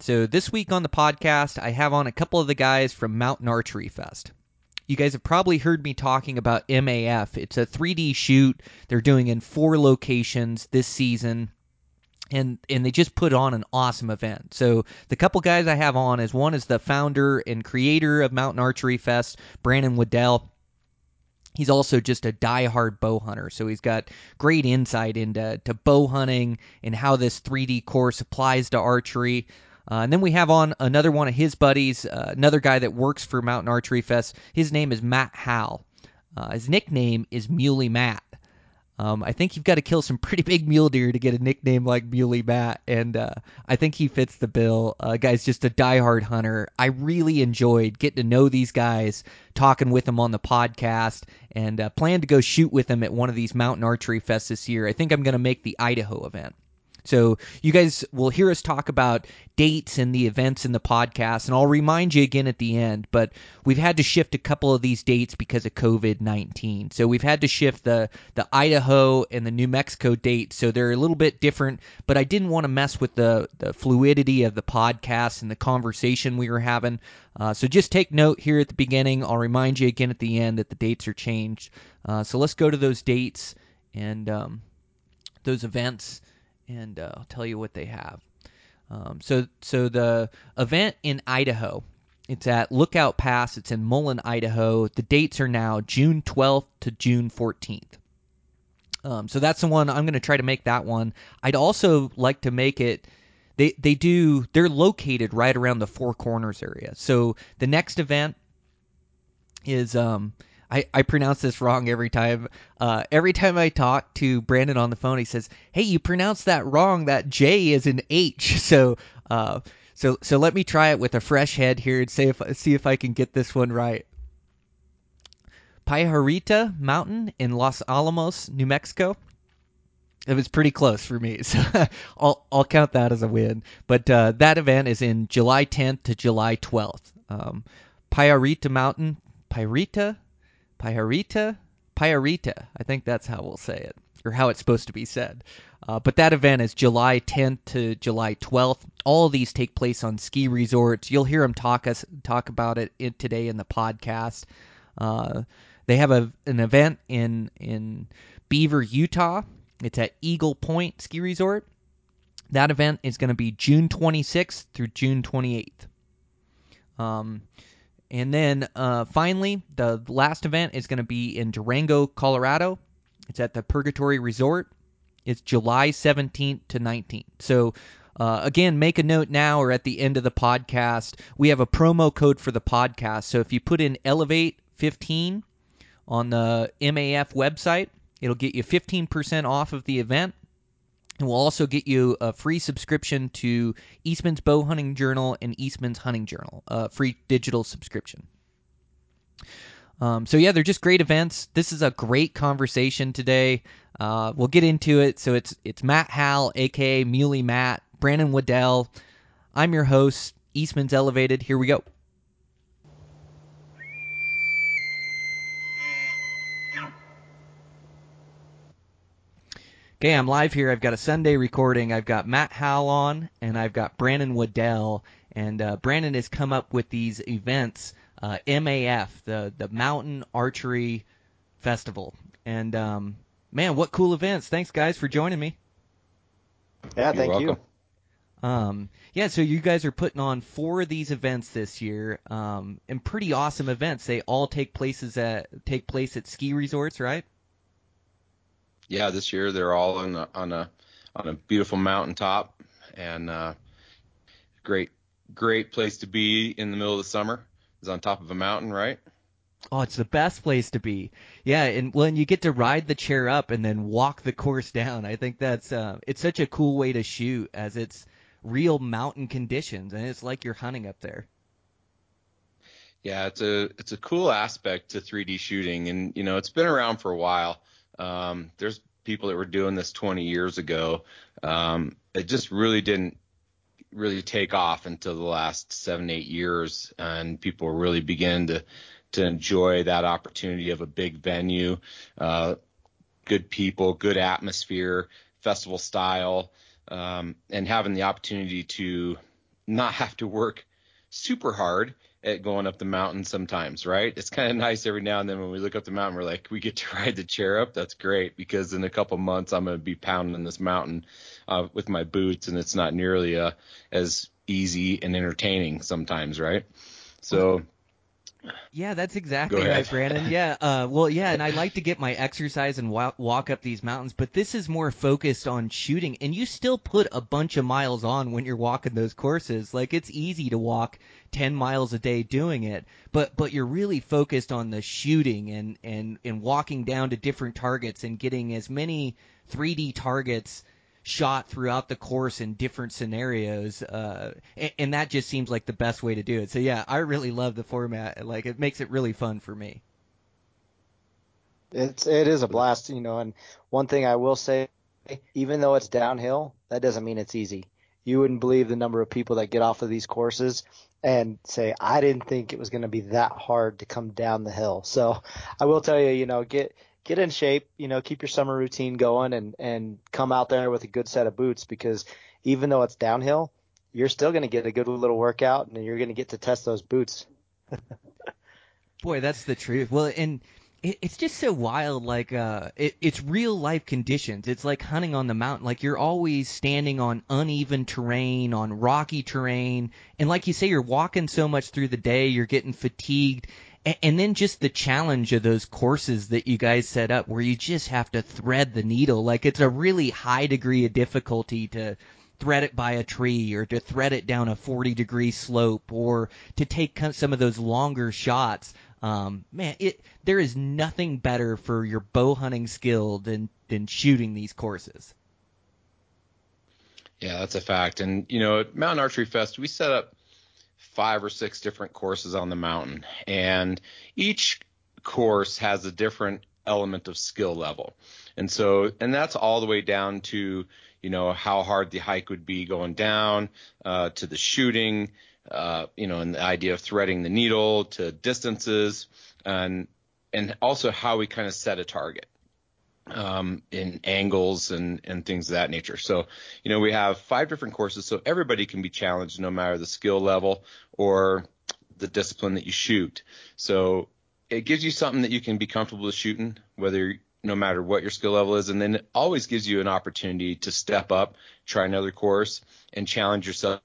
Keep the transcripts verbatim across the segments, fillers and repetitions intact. So this week on the podcast, I have on a couple of the guys from Mountain Archery Fest. You guys have probably heard me talking about M A F. It's a three D shoot they're doing in four locations this season, and and they just put on an awesome event. So the couple guys I have on is one is the founder and creator of Mountain Archery Fest, Brandon Waddell. He's also just a diehard bow hunter, so he's got great insight into to bow hunting and how this three D course applies to archery. Uh, and then we have on another one of his buddies, uh, another guy that works for Mountain Archery Fest. His name is Matt Howell. Uh, his nickname is Muley Matt. Um, I think you've got to kill some pretty big mule deer to get a nickname like Muley Matt, and uh, I think he fits the bill. Uh, guy's just a diehard hunter. I really enjoyed getting to know these guys, talking with them on the podcast, and uh, plan to go shoot with them at one of these Mountain Archery Fests this year. I think I'm going to make the Idaho event. So you guys will hear us talk about dates and the events in the podcast, and I'll remind you again at the end, but we've had to shift a couple of these dates because of COVID nineteen. So we've had to shift the, the Idaho and the New Mexico dates, so they're a little bit different, but I didn't want to mess with the, the fluidity of the podcast and the conversation we were having. Uh, so just take note here at the beginning. I'll remind you again at the end that the dates are changed. Uh, so let's go to those dates and um, those events. And uh, I'll tell you what they have. Um, so so the event in Idaho, it's at Lookout Pass. It's in Mullen, Idaho. The dates are now June twelfth to June fourteenth. Um, so that's the one. I'm going to try to make that one. I'd also like to make it, they, they do, they're located right around the Four Corners area. So the next event is... Um, I, I pronounce this wrong every time. Uh, every time I talk to Brandon on the phone, he says, "Hey, you pronounced that wrong. That J is an H." So, uh, so, so let me try it with a fresh head here and see if see if I can get this one right. Pajarito Mountain in Los Alamos, New Mexico. It was pretty close for me, so I'll I'll count that as a win. But uh, that event is in July tenth to July twelfth. Um, Pajarito Mountain, Pajarita. Pajarita, Pajarita. I think that's how we'll say it, or how it's supposed to be said. Uh, but that event is July tenth to July twelfth. All of these take place on ski resorts. You'll hear them talk us talk about it in, today in the podcast. Uh, they have a an event in in Beaver, Utah. It's at Eagle Point Ski Resort. That event is going to be June twenty-sixth through June twenty-eighth. Um. And then uh, finally, the last event is going to be in Durango, Colorado. It's at the Purgatory Resort. It's July seventeenth to nineteenth. So uh, again, make a note now or at the end of the podcast. We have a promo code for the podcast. So if you put in Elevate fifteen on the M A F website, it'll get you fifteen percent off of the event. And we'll also get you a free subscription to Eastman's Bowhunting Journal and Eastman's Hunting Journal, a free digital subscription. Um, so, yeah, they're just great events. This is a great conversation today. Uh, we'll get into it. So it's it's Matt Howell, a k a. Muley Matt, Brandon Waddell. I'm your host, Eastman's Elevated. Here we go. Okay, I'm live here. I've got a Sunday recording. I've got Matt Howell on, and I've got Brandon Waddell. And uh, Brandon has come up with these events, uh, M A F, the, the Mountain Archery Festival. And, um, man, what cool events. Thanks, guys, for joining me. Yeah, thank You're welcome. you. Um, yeah, so you guys are putting on four of these events this year, um, and pretty awesome events. They all take places at, take place at ski resorts, right? Yeah, this year they're all on a, on a on a beautiful mountaintop, and uh, great great place to be in the middle of the summer. It's on top of a mountain, right? Oh, it's the best place to be. Yeah, and when you get to ride the chair up and then walk the course down, I think that's uh, it's such a cool way to shoot, as it's real mountain conditions, and it's like you're hunting up there. Yeah, it's a it's a cool aspect to three D shooting, and you know it's been around for a while. Um, there's people that were doing this twenty years ago. Um, it just really didn't really take off until the last seven, eight years, and people really began to to enjoy that opportunity of a big venue, uh, good people, good atmosphere, festival style, um, and having the opportunity to not have to work super hard at going up the mountain sometimes, right? It's kind of nice every now and then when we look up the mountain, we're like, we get to ride the chair up. That's great, because in a couple months I'm going to be pounding this mountain uh, with my boots, and it's not nearly uh, as easy and entertaining sometimes, right? So yeah, that's exactly right, Brandon. Yeah. Uh, well, yeah. And I like to get my exercise and wa- walk up these mountains, but this is more focused on shooting, and you still put a bunch of miles on when you're walking those courses. Like, it's easy to walk ten miles a day doing it, but, but you're really focused on the shooting and, and, and walking down to different targets and getting as many three D targets shot throughout the course in different scenarios, uh and, and that just seems like the best way to do it. So yeah, I really love the format. Like, it makes it really fun for me. It's it is a blast, you know. And one thing I will say, even though it's downhill, that doesn't mean it's easy. You wouldn't believe the number of people that get off of these courses and say, I didn't think it was going to be that hard to come down the hill. So I will tell you, you know, get Get in shape, you know, keep your summer routine going, and, and come out there with a good set of boots, because even though it's downhill, you're still going to get a good little workout, and you're going to get to test those boots. Boy, that's the truth. Well, and it, it's just so wild. Like, uh, it, it's real life conditions. It's like hunting on the mountain. Like, you're always standing on uneven terrain, on rocky terrain. And like you say, you're walking so much through the day, you're getting fatigued. And then just the challenge of those courses that you guys set up, where you just have to thread the needle. Like, it's a really high degree of difficulty to thread it by a tree, or to thread it down a forty degree slope, or to take some of those longer shots. Um, man, it there is nothing better for your bow hunting skill than, than shooting these courses. Yeah, that's a fact. And, you know, at Mountain Archery Fest, we set up five or six different courses on the mountain, and each course has a different element of skill level. And so, and that's all the way down to, you know, how hard the hike would be going down, uh, to the shooting, uh, you know, and the idea of threading the needle, to distances, and, and also how we kind of set a target, um, in angles and, and things of that nature. So, you know, we have five different courses, so everybody can be challenged no matter the skill level or the discipline that you shoot. So it gives you something that you can be comfortable with shooting, whether, no matter what your skill level is. And then it always gives you an opportunity to step up, try another course, and challenge yourself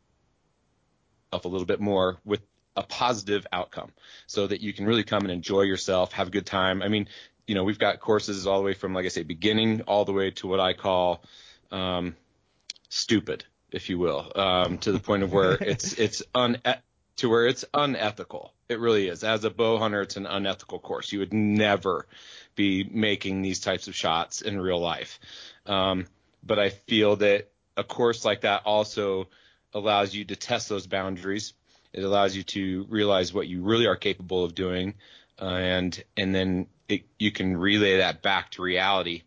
a little bit more with a positive outcome, so that you can really come and enjoy yourself, have a good time. I mean, you know, we've got courses all the way from, like I say, beginning all the way to what I call um, stupid, if you will, um, to the point of where it's it's un to where it's unethical. It really is. As a bow hunter, it's an unethical course. You would never be making these types of shots in real life. Um, but I feel that a course like that also allows you to test those boundaries. It allows you to realize what you really are capable of doing, uh, and and then. It, you can relay that back to reality,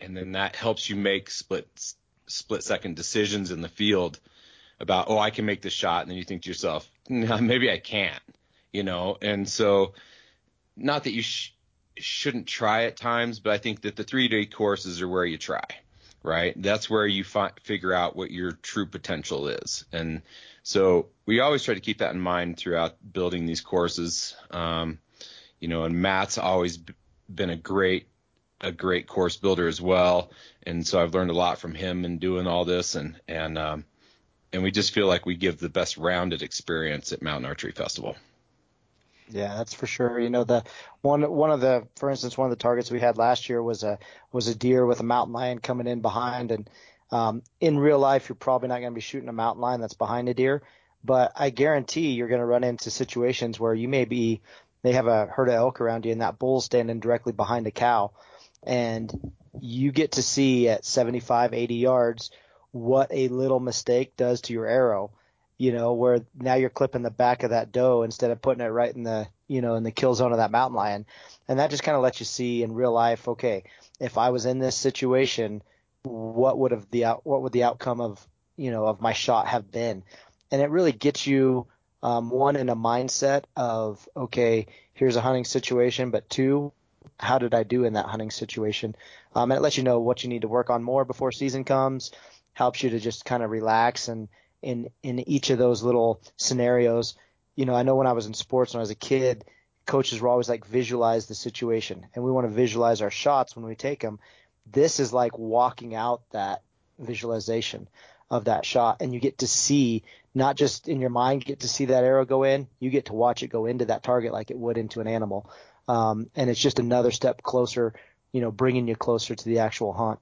and then that helps you make split split second decisions in the field about, oh, I can make this shot, and then you think to yourself, no, maybe I can't, you know. And so, not that you sh- shouldn't try at times, but I think that the three-day courses are where you try, right? That's where you fi- figure out what your true potential is. And so we always try to keep that in mind throughout building these courses. Um, You know, and Matt's always been a great, a great course builder as well. And so I've learned a lot from him in doing all this. And, and, um, and we just feel like we give the best rounded experience at Mountain Archery Festival. Yeah, that's for sure. You know, the one, one of the, for instance, one of the targets we had last year was a, was a deer with a mountain lion coming in behind. And, um, in real life, you're probably not going to be shooting a mountain lion that's behind a deer, but I guarantee you're going to run into situations where you may be, they have a herd of elk around you, and that bull's standing directly behind a cow. And you get to see at seventy-five, eighty yards what a little mistake does to your arrow. you know, where now you're clipping the back of that doe instead of putting it right in the, you know, in the kill zone of that mountain lion. And that just kind of lets you see in real life, okay, if I was in this situation, what would have the out, what would the outcome of, you know, of my shot have been? And it really gets you, um, one, in a mindset of, okay, here's a hunting situation, but two, how did I do in that hunting situation? Um, and it lets you know what you need to work on more before season comes, helps you to just kind of relax. And in, in each of those little scenarios, you know, I know when I was in sports, when I was a kid, coaches were always like, visualize the situation. And we want to visualize our shots when we take them. This is like walking out that visualization of that shot, and you get to see, not just in your mind, get to see that arrow go in, you get to watch it go into that target like it would into an animal. Um, and it's just another step closer, you know, bringing you closer to the actual hunt.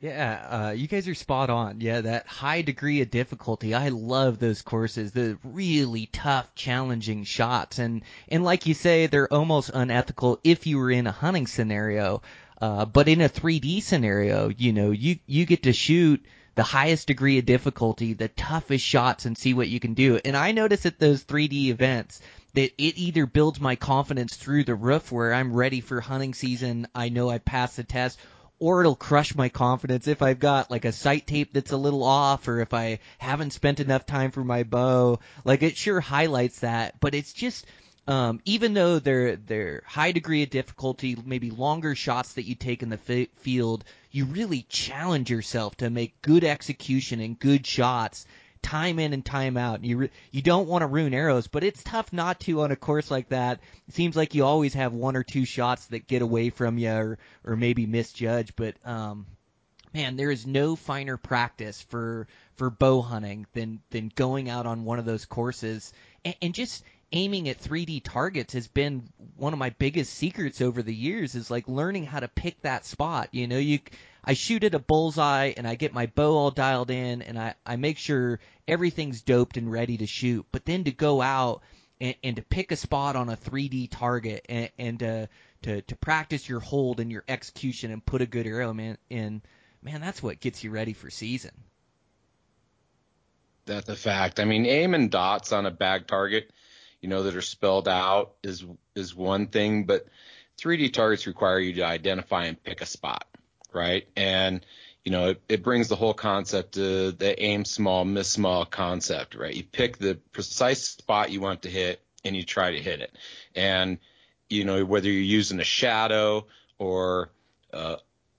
Yeah, uh, you guys are spot on. Yeah, that high degree of difficulty. I love those courses, the really tough, challenging shots. And, and like you say, they're almost unethical if you were in a hunting scenario. Uh, but in a three D scenario, you know, you, you get to shoot the highest degree of difficulty, the toughest shots, and see what you can do. And I notice at those three D events that it either builds my confidence through the roof where I'm ready for hunting season, I know I passed the test, or it'll crush my confidence if I've got like a sight tape that's a little off, or if I haven't spent enough time for my bow. Like, it sure highlights that, but it's just... Um, even though they're, they're high degree of difficulty, maybe longer shots that you take in the f- field, you really challenge yourself to make good execution and good shots time in and time out. And you re- you don't want to ruin arrows, but it's tough not to on a course like that. It seems like you always have one or two shots that get away from you, or, or maybe misjudge. But um, man, there is no finer practice for for bow hunting than, than going out on one of those courses and, and just – aiming at three D targets has been one of my biggest secrets over the years, is like learning how to pick that spot. You know, you, I shoot at a bullseye and I get my bow all dialed in, and I, I make sure everything's doped and ready to shoot. But then to go out and, and to pick a spot on a three D target and, and uh, to, to practice your hold and your execution and put a good arrow in, in, man, that's what gets you ready for season. That's a fact. I mean, aiming dots on a bag target, you know, that are spelled out is is one thing, but three D targets require you to identify and pick a spot, right? And, you know, it, it brings the whole concept to the aim small, miss small concept, right? You pick the precise spot you want to hit, and you try to hit it. And, you know, whether you're using a shadow or uh,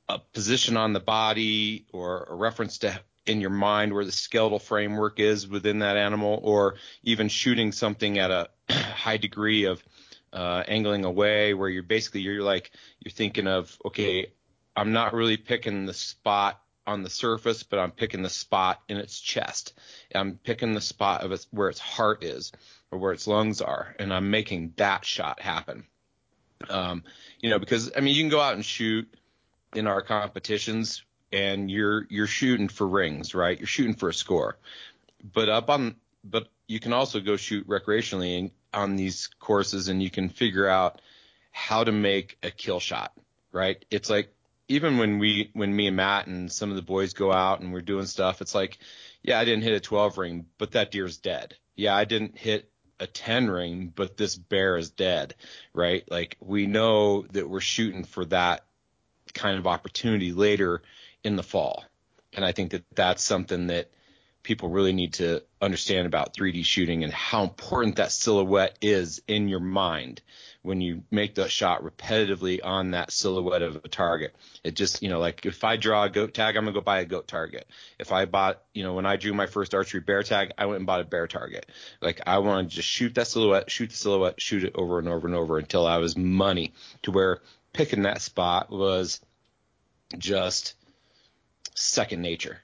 a position on the body or a reference to in your mind where the skeletal framework is within that animal, or even shooting something at a high degree of uh, angling away, where you're basically, you're like, you're thinking of, okay, I'm not really picking the spot on the surface, but I'm picking the spot in its chest. I'm picking the spot of its, where its heart is or where its lungs are, and I'm making that shot happen. Um, you know, because, I mean, you can go out and shoot in our competitions, and you're you're shooting for rings, right? You're shooting for a score. But up on, but you can also go shoot recreationally in, on these courses, and you can figure out how to make a kill shot, right? It's like, even when we when me and Matt and some of the boys go out and we're doing stuff, it's like, yeah, I didn't hit a twelve ring, but that deer's dead. Yeah, I didn't hit a ten ring, but this bear is dead, right? Like, we know that we're shooting for that kind of opportunity later in the fall. And I think that that's something that people really need to understand about three D shooting, and how important that silhouette is in your mind when you make that shot repetitively on that silhouette of a target. It just, you know, like if I draw a goat tag, I'm gonna go buy a goat target. If I bought, you know, when I drew my first archery bear tag, I went and bought a bear target. Like, I wanted to just shoot that silhouette, shoot the silhouette, shoot it over and over and over until I was money, to where picking that spot was just second nature,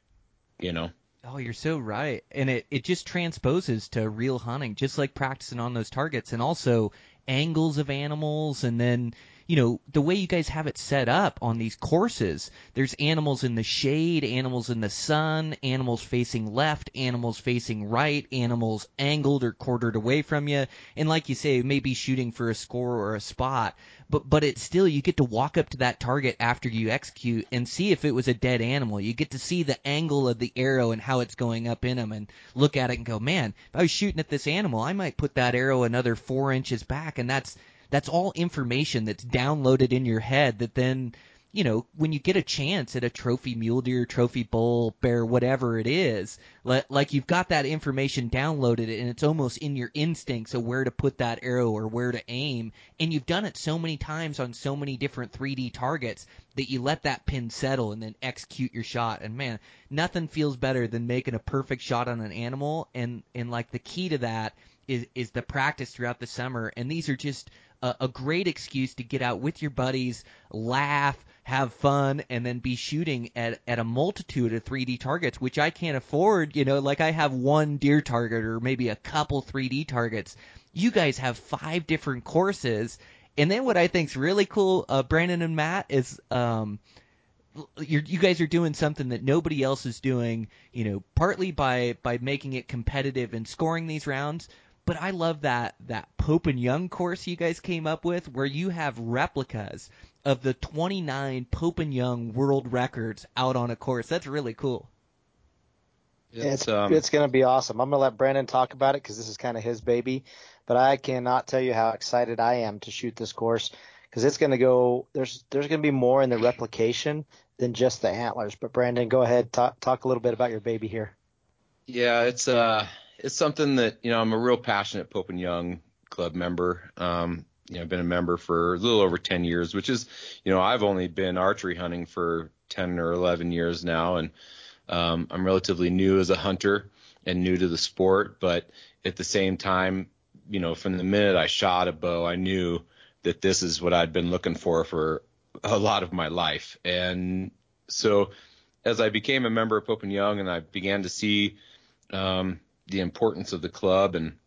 you know. Oh, you're so right. And it, it just transposes to real hunting, just like practicing on those targets, and also angles of animals. And then, you know, the way you guys have it set up on these courses, there's animals in the shade, animals in the sun, animals facing left, animals facing right, animals angled or quartered away from you. And like you say, maybe shooting for a score or a spot, but, but it's still, you get to walk up to that target after you execute and see if it was a dead animal. You get to see the angle of the arrow and how it's going up in them and look at it and go, man, if I was shooting at this animal, I might put that arrow another four inches back. And that's, that's all information that's downloaded in your head that then, you know, when you get a chance at a trophy mule deer, trophy bull, bear, whatever it is, like you've got that information downloaded and it's almost in your instincts of where to put that arrow or where to aim. And you've done it so many times on so many different three D targets that you let that pin settle and then execute your shot. And man, nothing feels better than making a perfect shot on an animal. And, and like the key to that is, is the practice throughout the summer. And these are just a, a great excuse to get out with your buddies, laugh, have fun, and then be shooting at, at a multitude of three D targets, which I can't afford. You know, like I have one deer target or maybe a couple three D targets. You guys have five different courses. And then what I think is really cool, uh, Brandon and Matt, is um, you're, you guys are doing something that nobody else is doing, you know, partly by, by making it competitive and scoring these rounds. But I love that, that Pope and Young course you guys came up with where you have replicas of the twenty-nine Pope and Young world records out on a course. That's really cool. It's, um, it's going to be awesome. I'm going to let Brandon talk about it because this is kind of his baby. But I cannot tell you how excited I am to shoot this course because it's going to go – there's there's going to be more in the replication than just the antlers. But, Brandon, go ahead. Talk, talk a little bit about your baby here. Yeah, it's uh – it's something that, you know, I'm a real passionate Pope and Young Club member. Um, you know, I've been a member for a little over ten years, which is, you know, I've only been archery hunting for ten or eleven years now. And um, I'm relatively new as a hunter and new to the sport. But at the same time, you know, from the minute I shot a bow, I knew that this is what I'd been looking for for a lot of my life. And so as I became a member of Pope and Young and I began to see um, – the importance of the club and,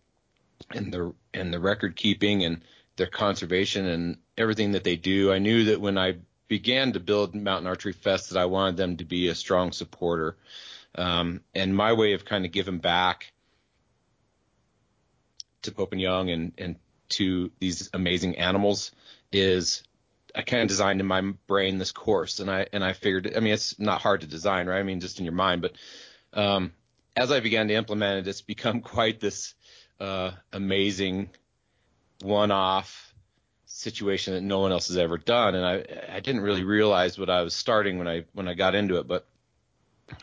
and the, and the record keeping and their conservation and everything that they do. I knew that when I began to build Mountain Archery Fest that I wanted them to be a strong supporter. Um, and my way of kind of giving back to Pope and Young and, and to these amazing animals is I kind of designed in my brain this course. And I, and I figured, I mean, it's not hard to design, right? I mean, just in your mind, but, um, as I began to implement it, it's become quite this uh, amazing one-off situation that no one else has ever done. And I, I didn't really realize what I was starting when I when I got into it. But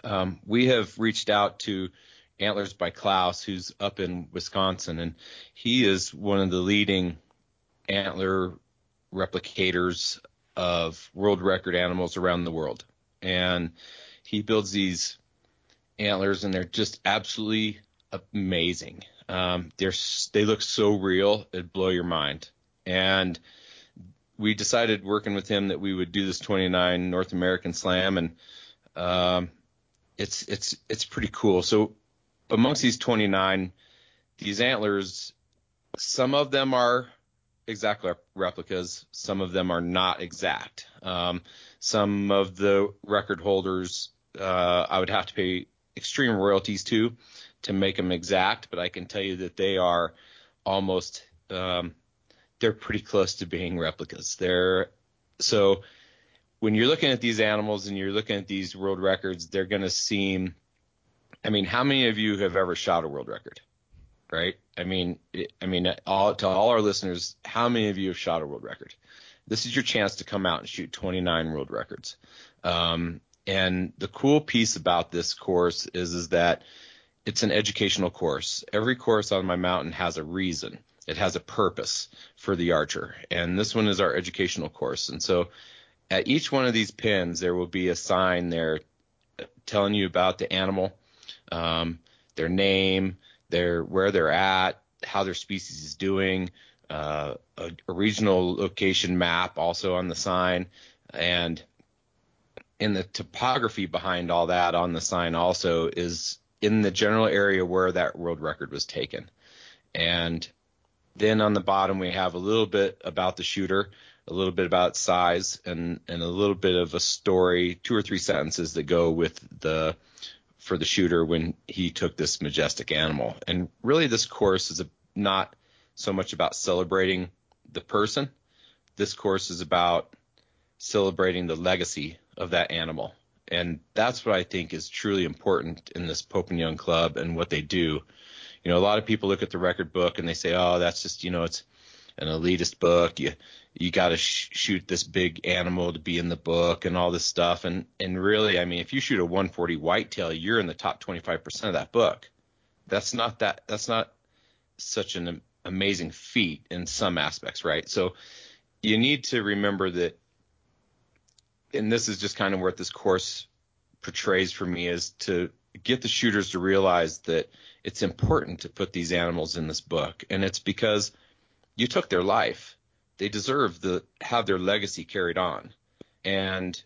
um, we have reached out to Antlers by Klaus, who's up in Wisconsin, and he is one of the leading antler replicators of world record animals around the world. And he builds these antlers and they're just absolutely amazing. Um, they're they look so real, it'd blow your mind. And we decided working with him that we would do this twenty-nine North American Slam, and um, it's it's it's pretty cool. So amongst these twenty-nine, these antlers, some of them are exact replicas, some of them are not exact. Um, some of the record holders, uh, I would have to pay extreme royalties too, to make them exact, but I can tell you that they are almost, um, they're pretty close to being replicas. They're so when you're looking at these animals and you're looking at these world records, they're going to seem, I mean, how many of you have ever shot a world record, right? I mean, it, I mean, all to all our listeners, how many of you have shot a world record? This is your chance to come out and shoot twenty-nine world records. Um, And the cool piece about this course is, is that it's an educational course. Every course on my mountain has a reason. It has a purpose for the archer. And this one is our educational course. And so at each one of these pins, there will be a sign there telling you about the animal, um, their name, their where they're at, how their species is doing, uh, a, a regional location map also on the sign, and and the topography behind all that on the sign also is in the general area where that world record was taken. And then on the bottom, we have a little bit about the shooter, a little bit about size, and, and a little bit of a story, two or three sentences that go with the for the shooter when he took this majestic animal. And really this course is a, not so much about celebrating the person. This course is about celebrating the legacy of that animal. And that's what I think is truly important in this Pope and Young Club and what they do. You know, a lot of people look at the record book and they say, oh, that's just, you know, it's an elitist book. You you got to sh- shoot this big animal to be in the book and all this stuff. And and really, I mean, if you shoot a one forty whitetail, you're in the top twenty-five percent of that book. That's not that that's not such an amazing feat in some aspects, right? So you need to remember that. And this is just kind of what this course portrays for me, is to get the shooters to realize that it's important to put these animals in this book. And it's because you took their life. They deserve to have their legacy carried on. And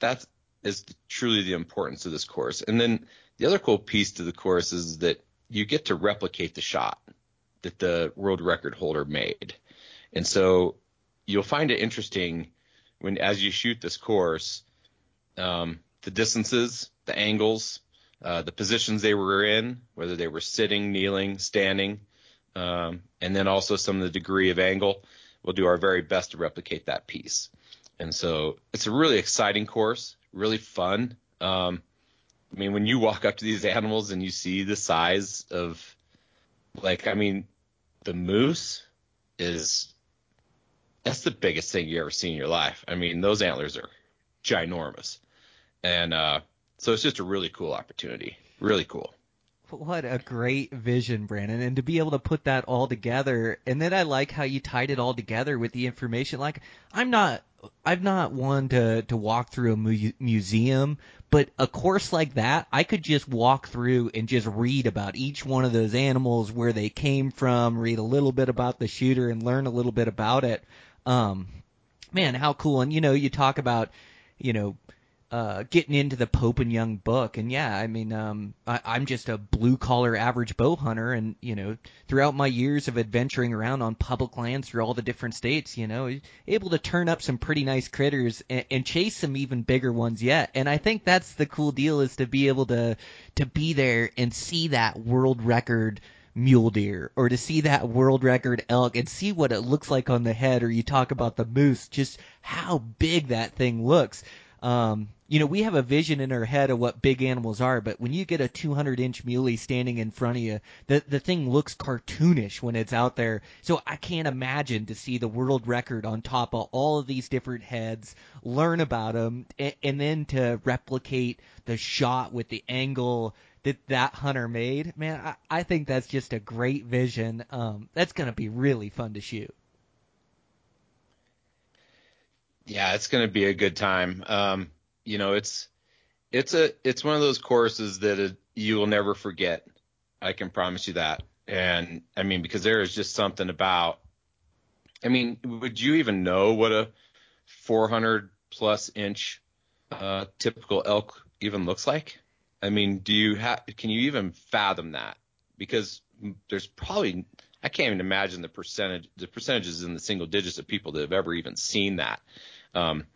that is truly the importance of this course. And then the other cool piece to the course is that you get to replicate the shot that the world record holder made. And so you'll find it interesting when, as you shoot this course, um, the distances, the angles, uh, the positions they were in, whether they were sitting, kneeling, standing, um, and then also some of the degree of angle. We'll do our very best to replicate that piece. And so it's a really exciting course, really fun. Um, I mean, when you walk up to these animals and you see the size of, like, I mean, the moose is, that's the biggest thing you ever seen in your life. I mean, those antlers are ginormous. And uh, so it's just a really cool opportunity, really cool. What a great vision, Brandon, and to be able to put that all together. And then I like how you tied it all together with the information. Like, I'm not I'm not one to, to walk through a mu- museum, but a course like that, I could just walk through and just read about each one of those animals, where they came from, read a little bit about the shooter and learn a little bit about it. Um, man, how cool. And, you know, you talk about, you know, Uh, getting into the Pope and Young book. And yeah, I mean, um, I, I'm just a blue collar average bow hunter. And, you know, throughout my years of adventuring around on public lands through all the different states, you know, able to turn up some pretty nice critters and, and chase some even bigger ones yet. And I think that's the cool deal, is to be able to, to be there and see that world record mule deer, or to see that world record elk and see what it looks like on the head. Or you talk about the moose, just how big that thing looks. Um, you know, we have a vision in our head of what big animals are, but when you get a two hundred inch muley standing in front of you, the, the thing looks cartoonish when it's out there. So I can't imagine to see the world record on top of all of these different heads, learn about them, and, and then to replicate the shot with the angle that that hunter made. Man, I, I think that's just a great vision. Um, that's going to be really fun to shoot. Yeah, it's going to be a good time. Um, you know, it's it's a it's one of those courses that it, you will never forget. I can promise you that. And I mean, because there is just something about, I mean, would you even know what a four hundred plus inch uh, typical elk even looks like? I mean, do you have? Can you even fathom that? Because there's probably, I can't even imagine the percentage. The percentages in the single digits of people that have ever even seen that. Um,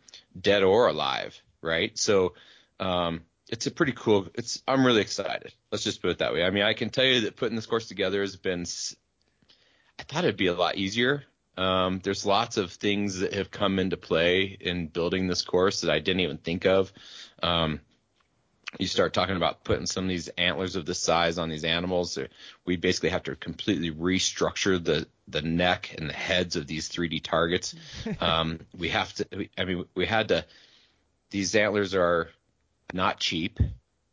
dead or alive, right? So um, it's a pretty cool – It's I'm really excited. Let's just put it that way. I mean, I can tell you that putting this course together has been – I thought it would be a lot easier. Um, there's lots of things that have come into play in building this course that I didn't even think of. Um, you start talking about putting some of these antlers of this size on these animals. We basically have to completely restructure the – the neck and the heads of these three D targets. Um, we have to, I mean, we had to, these antlers are not cheap.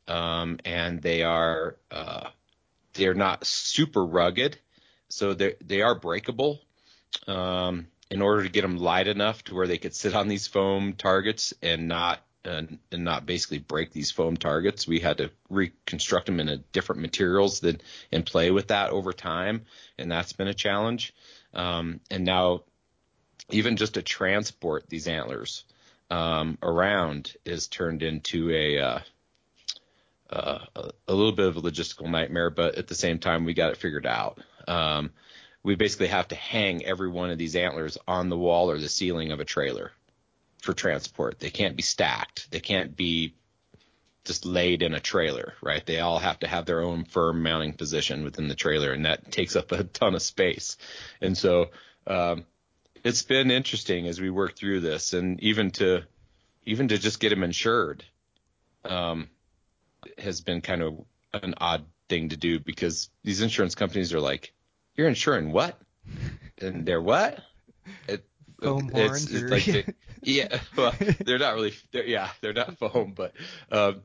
Um, and they are, uh, they're not super rugged. So they they are breakable, um, in order to get them light enough to where they could sit on these foam targets and not, and, and not basically break these foam targets. We had to reconstruct them in a different materials that, and play with that over time, and that's been a challenge. Um, and now even just to transport these antlers um, around is turned into a, uh, uh, a little bit of a logistical nightmare, but at the same time we got it figured out. Um, we basically have to hang every one of these antlers on the wall or the ceiling of a trailer for transport. They can't be stacked. They can't be just laid in a trailer, right? They all have to have their own firm mounting position within the trailer, and that takes up a ton of space. And so um, it's been interesting as we work through this, and even to even to just get them insured um, has been kind of an odd thing to do, because these insurance companies are like, you're insuring what? And they're what? It, foam it's, horns. It's like they, yeah, well, they're not really, they're, yeah, they're not foam, but um,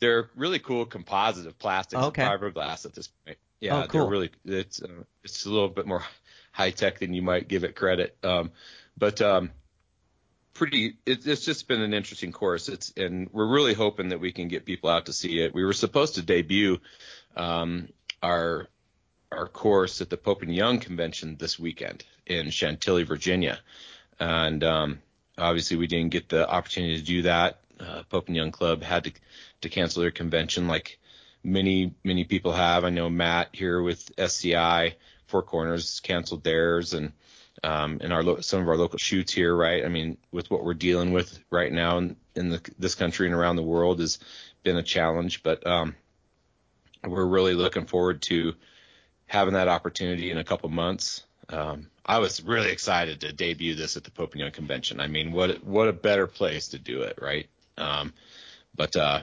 they're really cool composite of plastics okay. and fiberglass at this point. Yeah, oh, cool. They're really, it's, uh, it's a little bit more high tech than you might give it credit. Um, but um, pretty, it, it's just been an interesting course. It's, and we're really hoping that we can get people out to see it. We were supposed to debut um, our, our course at the Pope and Young convention this weekend in Chantilly, Virginia. And um, obviously we didn't get the opportunity to do that. Uh, Pope and Young Club had to, to cancel their convention like many, many people have. I know Matt here with S C I, Four Corners canceled theirs, and um, and our lo- some of our local shoots here, right? I mean, with what we're dealing with right now in, in the, this country and around the world has been a challenge. But um, we're really looking forward to having that opportunity in a couple months. Um, I was really excited to debut this at the Pope and Young convention. I mean, what, what a better place to do it. Right. Um, but, uh,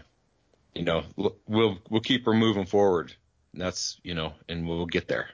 you know, we'll, we'll keep her moving forward, and that's, you know, and we'll get there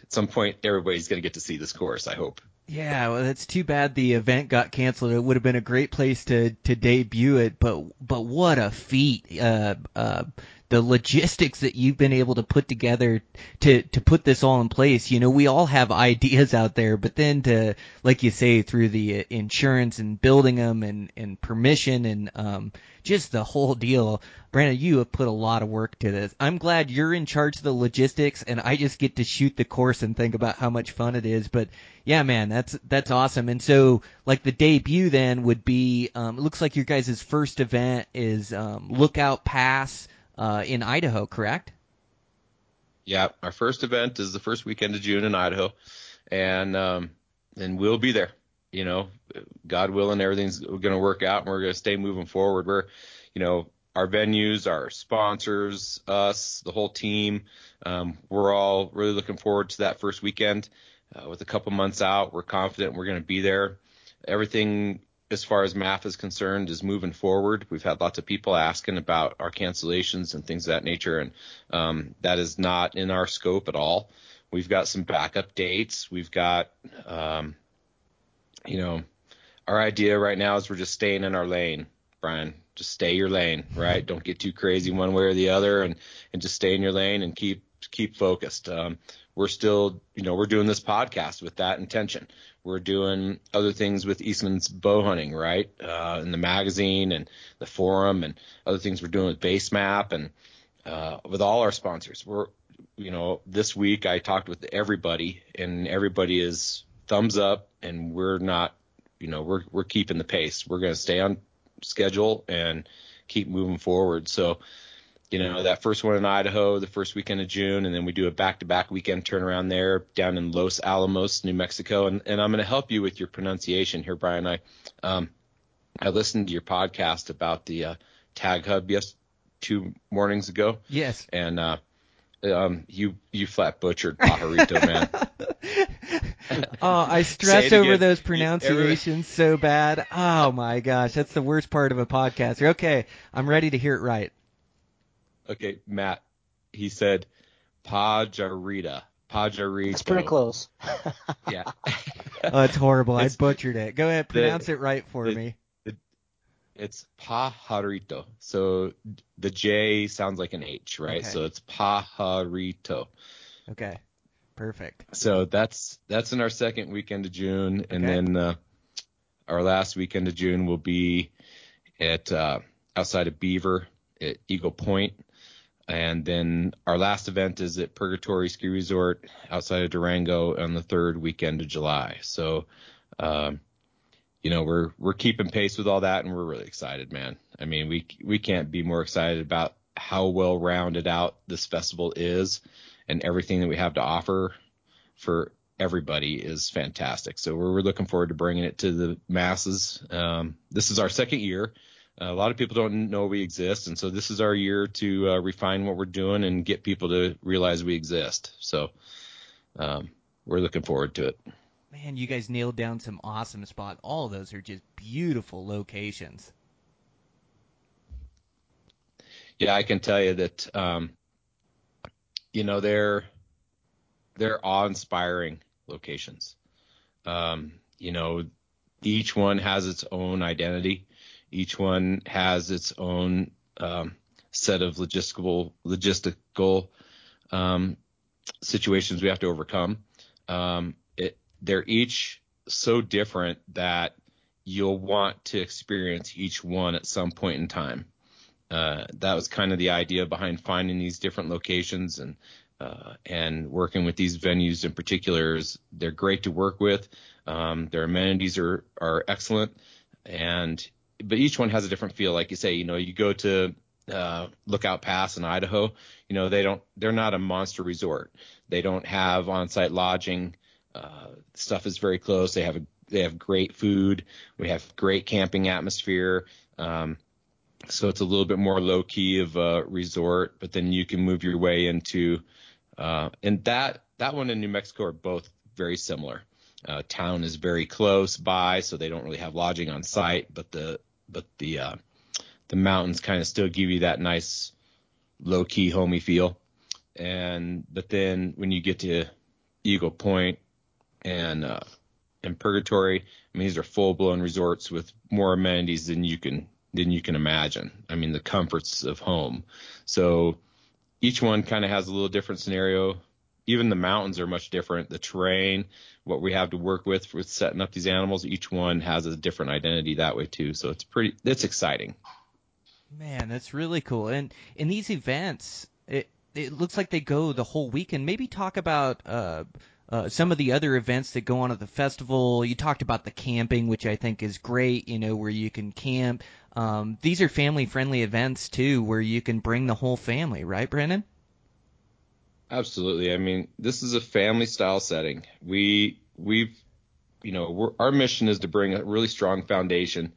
at some point. Everybody's going to get to see this course, I hope. Yeah. Well, that's too bad the event got canceled. It would have been a great place to, to debut it, but, but what a feat, uh, uh, the logistics that you've been able to put together to, to put this all in place. You know, we all have ideas out there, but then to, like you say, through the insurance and building them and, and permission and, um, just the whole deal. Brandon, you have put a lot of work to this. I'm glad you're in charge of the logistics, and I just get to shoot the course and think about how much fun it is. But yeah, man, that's, that's awesome. And so like the debut then would be, um, it looks like your guys' first event is, um, Lookout Pass, Uh, in Idaho, correct? Yeah, our first event is the first weekend of June in Idaho, and um, and we'll be there. You know, God willing, everything's going to work out, and we're going to stay moving forward. We're, you know, our venues, our sponsors, us, the whole team, um, we're all really looking forward to that first weekend. Uh, with a couple months out, we're confident we're going to be there. Everything, as far as M A F is concerned, is moving forward. We've had lots of people asking about our cancellations and things of that nature, and um, that is not in our scope at all. We've got some backup dates. We've got, um, you know, our idea right now is we're just staying in our lane, Brian. Just stay your lane, right? Don't get too crazy one way or the other, and, and just stay in your lane and keep keep focused. Um, we're still, you know, we're doing this podcast with that intention. We're doing other things with Eastman's Bowhunting, right? Uh, in the magazine and the forum, and other things we're doing with Base Map and uh, with all our sponsors. We're, you know, this week I talked with everybody, and everybody is thumbs up, and we're not, you know, we're we're keeping the pace. We're going to stay on schedule and keep moving forward. So, you know, that first one in Idaho, the first weekend of June, and then we do a back-to-back weekend turnaround there down in Los Alamos, New Mexico. And, and I'm going to help you with your pronunciation here, Brian. I um, I listened to your podcast about the uh, Tag Hub yes, two mornings ago. Yes. And uh, um, you you flat butchered Pajarito, man. Oh, I stress over again. Those pronunciations yeah, so bad. Oh, my gosh. That's the worst part of a podcaster. Okay, I'm ready to hear it right. Okay, Matt, he said Pajarita. Pajarito. That's pretty close. Yeah. Oh, it's horrible. It's, I butchered it. Go ahead, pronounce the, it right for the, me. The, it's Pajarito. So the J sounds like an H, right? Okay. So it's Pajarito. Okay, perfect. So that's that's in our second weekend of June. Okay. And then uh, our last weekend of June will be at uh, outside of Beaver at Eagle Point. And then our last event is at Purgatory Ski Resort outside of Durango on the third weekend of July. So, um, you know, we're we're keeping pace with all that, and we're really excited, man. I mean, we we can't be more excited about how well rounded out this festival is and everything that we have to offer for everybody is fantastic. So we're, we're looking forward to bringing it to the masses. Um, this is our second year. A lot of people don't know we exist, and so this is our year to uh, refine what we're doing and get people to realize we exist. So um, we're looking forward to it. Man, you guys nailed down some awesome spots. All of those are just beautiful locations. Yeah, I can tell you that, um, you know, they're they're awe-inspiring locations. Um, you know, each one has its own identity. Each one has its own um, set of logistical logistical um, situations we have to overcome. Um, it, they're each so different that you'll want to experience each one at some point in time. Uh, that was kind of the idea behind finding these different locations and uh, and working with these venues in particular. Is they're great to work with. Um, their amenities are are excellent, and but each one has a different feel. Like you say, you know, you go to uh, Lookout Pass in Idaho, you know, they don't, they're not a monster resort. They don't have on-site lodging. Uh, stuff is very close. They have, a, they have great food. We have great camping atmosphere. Um, so it's a little bit more low key of a resort, but then you can move your way into, uh, and that, that one in New Mexico are both very similar. Uh, town is very close by, so they don't really have lodging on site, but the, But the uh, the mountains kind of still give you that nice low key homey feel, and but then when you get to Eagle Point and uh, and Purgatory, I mean these are full blown resorts with more amenities than you can than you can imagine. I mean the comforts of home. So each one kind of has a little different scenario. Even the mountains are much different. The terrain, what we have to work with with setting up these animals, each one has a different identity that way too. So it's pretty, it's exciting. Man, that's really cool. And in these events, it it looks like they go the whole weekend. Maybe talk about uh, uh, some of the other events that go on at the festival. You talked about the camping, which I think is great. You know, where you can camp. Um, these are family friendly events too, where you can bring the whole family, right, Brandon? Absolutely. I mean, this is a family style setting. We we've, you know, we're, our mission is to bring a really strong foundation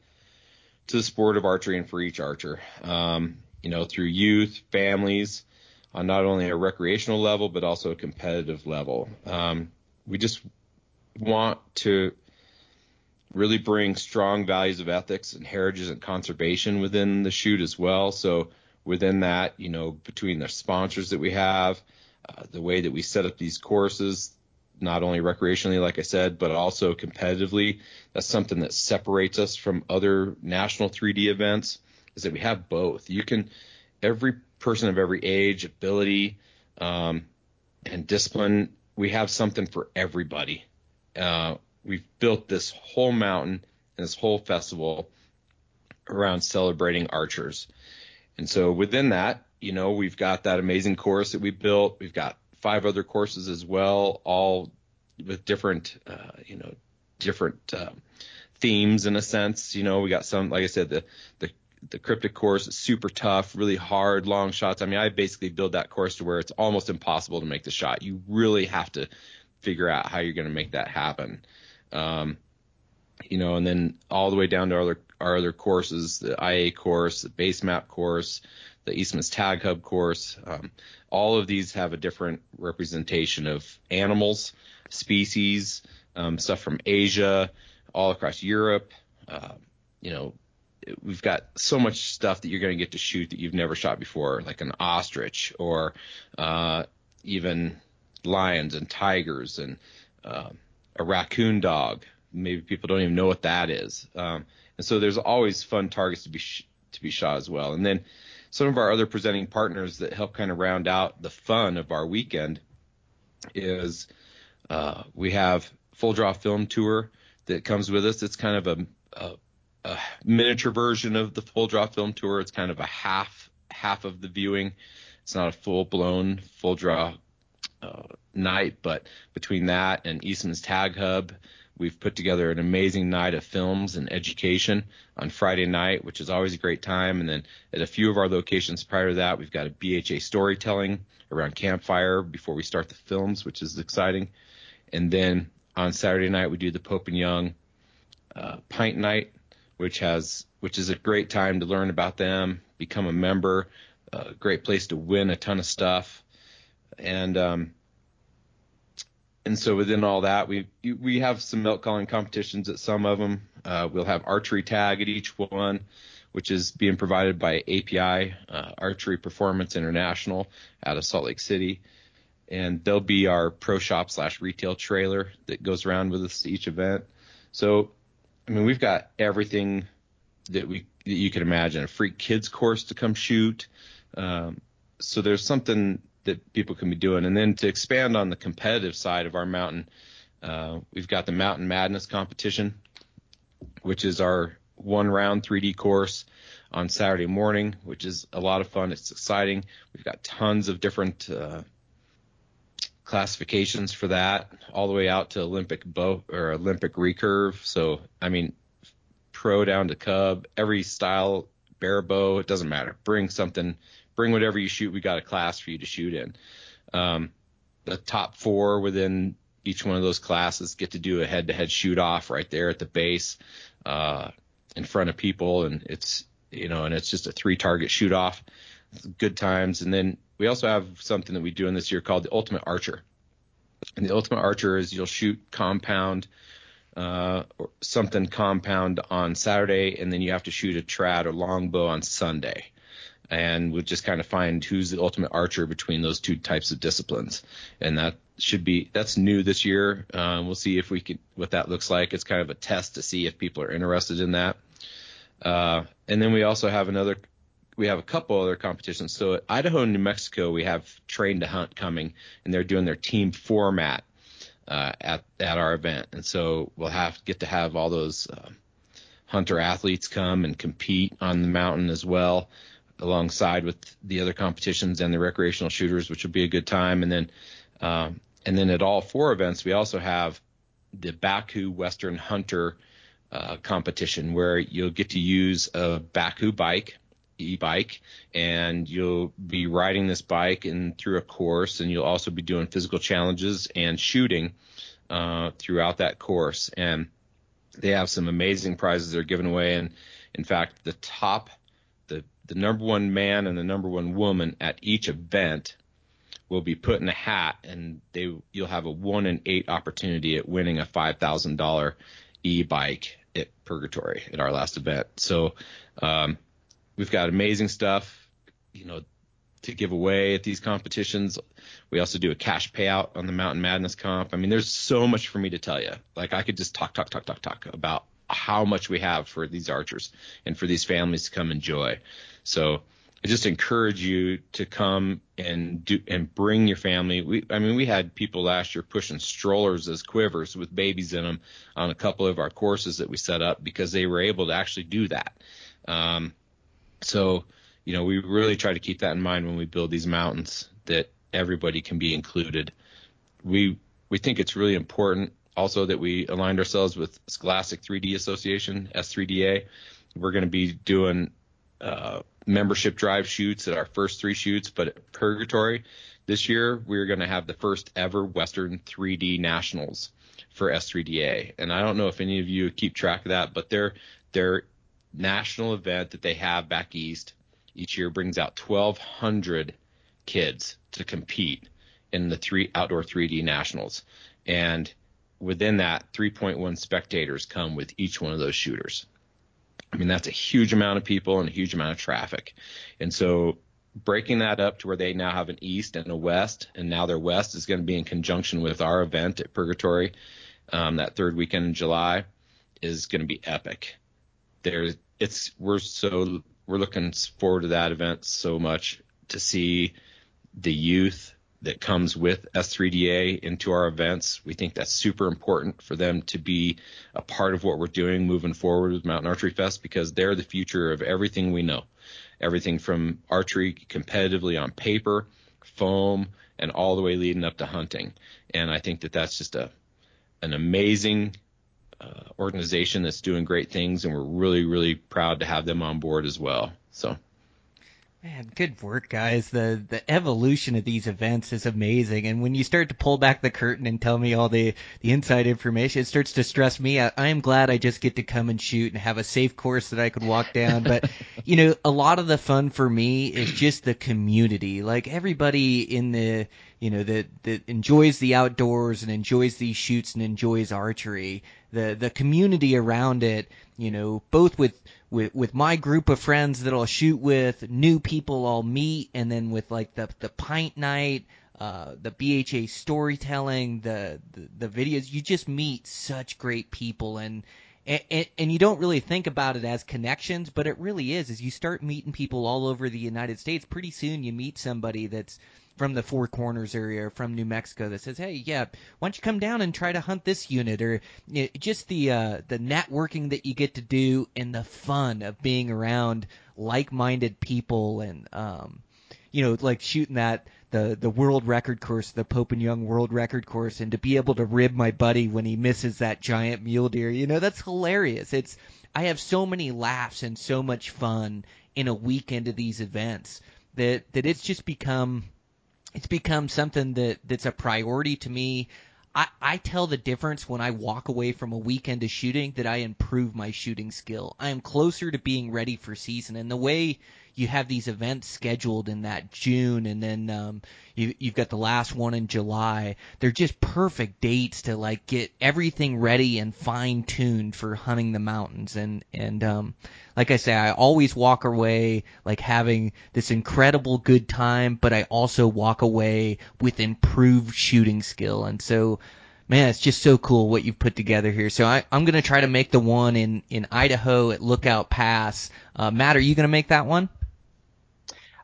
to the sport of archery and for each archer, um, you know, through youth, families, on not only a recreational level, but also a competitive level. Um, we just want to really bring strong values of ethics and heritage and conservation within the shoot as well. So within that, you know, between the sponsors that we have, Uh, the way that we set up these courses, not only recreationally, like I said, but also competitively, that's something that separates us from other national three D events is that we have both. You can, every person of every age, ability, um, and discipline, we have something for everybody. Uh, we've built this whole mountain and this whole festival around celebrating archers. And so within that, you know, we've got that amazing course that we built. We've got five other courses as well, all with different, uh, you know, different uh, themes in a sense. You know, we got some, like I said, the, the the cryptic course is super tough, really hard, long shots. I mean, I basically build that course to where it's almost impossible to make the shot. You really have to figure out how you're going to make that happen. Um, you know, and then all the way down to our other, our other courses, the I A course, the base map course, the Eastman's Tag Hub course, um, all of these have a different representation of animals, species, um, stuff from Asia, all across Europe. Uh, you know, we've got so much stuff that you're going to get to shoot that you've never shot before, like an ostrich or uh, even lions and tigers and uh, a raccoon dog. Maybe people don't even know what that is. Um, and so there's always fun targets to be sh- to be shot as well. And then some of our other presenting partners that help kind of round out the fun of our weekend is uh, we have Full Draw Film Tour that comes with us. It's kind of a, a, a miniature version of the Full Draw Film Tour. It's kind of a half half of the viewing. It's not a full-blown Full Draw uh, night, but between that and Eastman's Tag Hub, we've put together an amazing night of films and education on Friday night, which is always a great time. And then at a few of our locations prior to that, we've got a B H A storytelling around campfire before we start the films, which is exciting. And then on Saturday night, we do the Pope and Young uh, Pint Night, which has which is a great time to learn about them, become a member, a uh, great place to win a ton of stuff. And um, and so within all that, we we have some elk calling competitions at some of them. Uh, we'll have archery tag at each one, which is being provided by A P I, uh, Archery Performance International out of Salt Lake City. And they'll be our pro shop slash retail trailer that goes around with us to each event. So, I mean, we've got everything that we that you can imagine, a free kids course to come shoot. Um, so there's something that people can be doing. And then to expand on the competitive side of our mountain, uh, we've got the Mountain Madness competition, which is our one round three D course on Saturday morning, which is a lot of fun. It's exciting. We've got tons of different uh, classifications for that, all the way out to Olympic bow or Olympic recurve. So, I mean, pro down to cub, every style, bear bow, it doesn't matter. Bring something, bring whatever you shoot. We got a class for you to shoot in. Um, the top four within each one of those classes get to do a head to head shoot off right there at the base, uh, in front of people. And it's, you know, and it's just a three target shoot off. Good times. And then we also have something that we do in this year called the Ultimate Archer. And the Ultimate Archer is you'll shoot compound, uh, or something compound on Saturday, and then you have to shoot a trad or longbow on Sunday. And we'll just kind of find who's the ultimate archer between those two types of disciplines. And that should be, that's new this year. Um, we'll see if we can, what that looks like. It's kind of a test to see if people are interested in that. Uh, and then we also have another, we have a couple other competitions. So at Idaho and New Mexico, we have Train to Hunt coming, and they're doing their team format uh, at at our event. And so we'll have get to have all those uh, hunter athletes come and compete on the mountain as well, alongside with the other competitions and the recreational shooters, which will be a good time. And then um, and then at all four events, we also have the Baku Western Hunter uh, competition, where you'll get to use a Baku bike, e-bike, and you'll be riding this bike and through a course, and you'll also be doing physical challenges and shooting uh, throughout that course. And they have some amazing prizes they're giving away. And in fact, the top, the the number one man and the number one woman at each event will be put in a hat, and they you'll have a one in eight opportunity at winning a five thousand dollar e-bike at Purgatory at our last event. So. Um, We've got amazing stuff, you know, to give away at these competitions. We also do a cash payout on the Mountain Madness comp. I mean, there's so much for me to tell you. Like, I could just talk, talk, talk, talk, talk about how much we have for these archers and for these families to come enjoy. So I just encourage you to come and do and bring your family. We, I mean, we had people last year pushing strollers as quivers with babies in them on a couple of our courses that we set up because they were able to actually do that. Um, So, you know, we really try to keep that in mind when we build these mountains, that everybody can be included. We we think it's really important also that we aligned ourselves with Scholastic three D Association, S three D A. We're going to be doing uh, membership drive shoots at our first three shoots. But at Purgatory this year, we're going to have the first ever Western three D Nationals for S three D A. And I don't know if any of you keep track of that, but they're they're. national event that they have back east each year brings out twelve hundred kids to compete in the three outdoor three D nationals, and within that, three point one spectators come with each one of those shooters. I mean, that's a huge amount of people and a huge amount of traffic. And so breaking that up to where they now have an east and a west, and now their west is going to be in conjunction with our event at Purgatory um, that third weekend in July is going to be epic. There, it's we're so we're looking forward to that event so much, to see the youth that comes with S three D A into our events. We think that's super important for them to be a part of what we're doing moving forward with Mountain Archery Fest, because they're the future of everything we know, everything from archery competitively on paper, foam, and all the way leading up to hunting. And I think that that's just a an amazing Uh, organization that's doing great things, and we're really, really proud to have them on board as well. So Man, good work, guys. The the evolution of these events is amazing. And when you start to pull back the curtain and tell me all the, the inside information, it starts to stress me out. I am glad I just get to come and shoot and have a safe course that I could walk down. But, you know, a lot of the fun for me is just the community. Like, everybody in the, you know, that that enjoys the outdoors and enjoys these shoots and enjoys archery, the the community around it, you know, both with – With, with my group of friends that I'll shoot with, new people I'll meet, and then with like the the pint night, uh, the B H A storytelling, the, the the videos, you just meet such great people, and and and you don't really think about it as connections, but it really is. As you start meeting people all over the United States, pretty soon you meet somebody that's from the Four Corners area or from New Mexico that says, hey, yeah, why don't you come down and try to hunt this unit, or you know, just the uh, the networking that you get to do and the fun of being around like-minded people and, um, you know, like shooting that the, the world record course, the Pope and Young world record course, and to be able to rib my buddy when he misses that giant mule deer, you know, that's hilarious. It's I have so many laughs and so much fun in a weekend of these events that, that it's just become – It's become something that, that's a priority to me. I, I tell the difference when I walk away from a weekend of shooting that I improve my shooting skill. I am closer to being ready for season. And the way you have these events scheduled in that June, and then um, you, you've got the last one in July, they're just perfect dates to like get everything ready and fine-tuned for hunting the mountains. And, and um, like I say, I always walk away like having this incredible good time, but I also walk away with improved shooting skill. And so, man, it's just so cool what you've put together here. So I, I'm going to try to make the one in, in Idaho at Lookout Pass. Uh, Matt, are you going to make that one?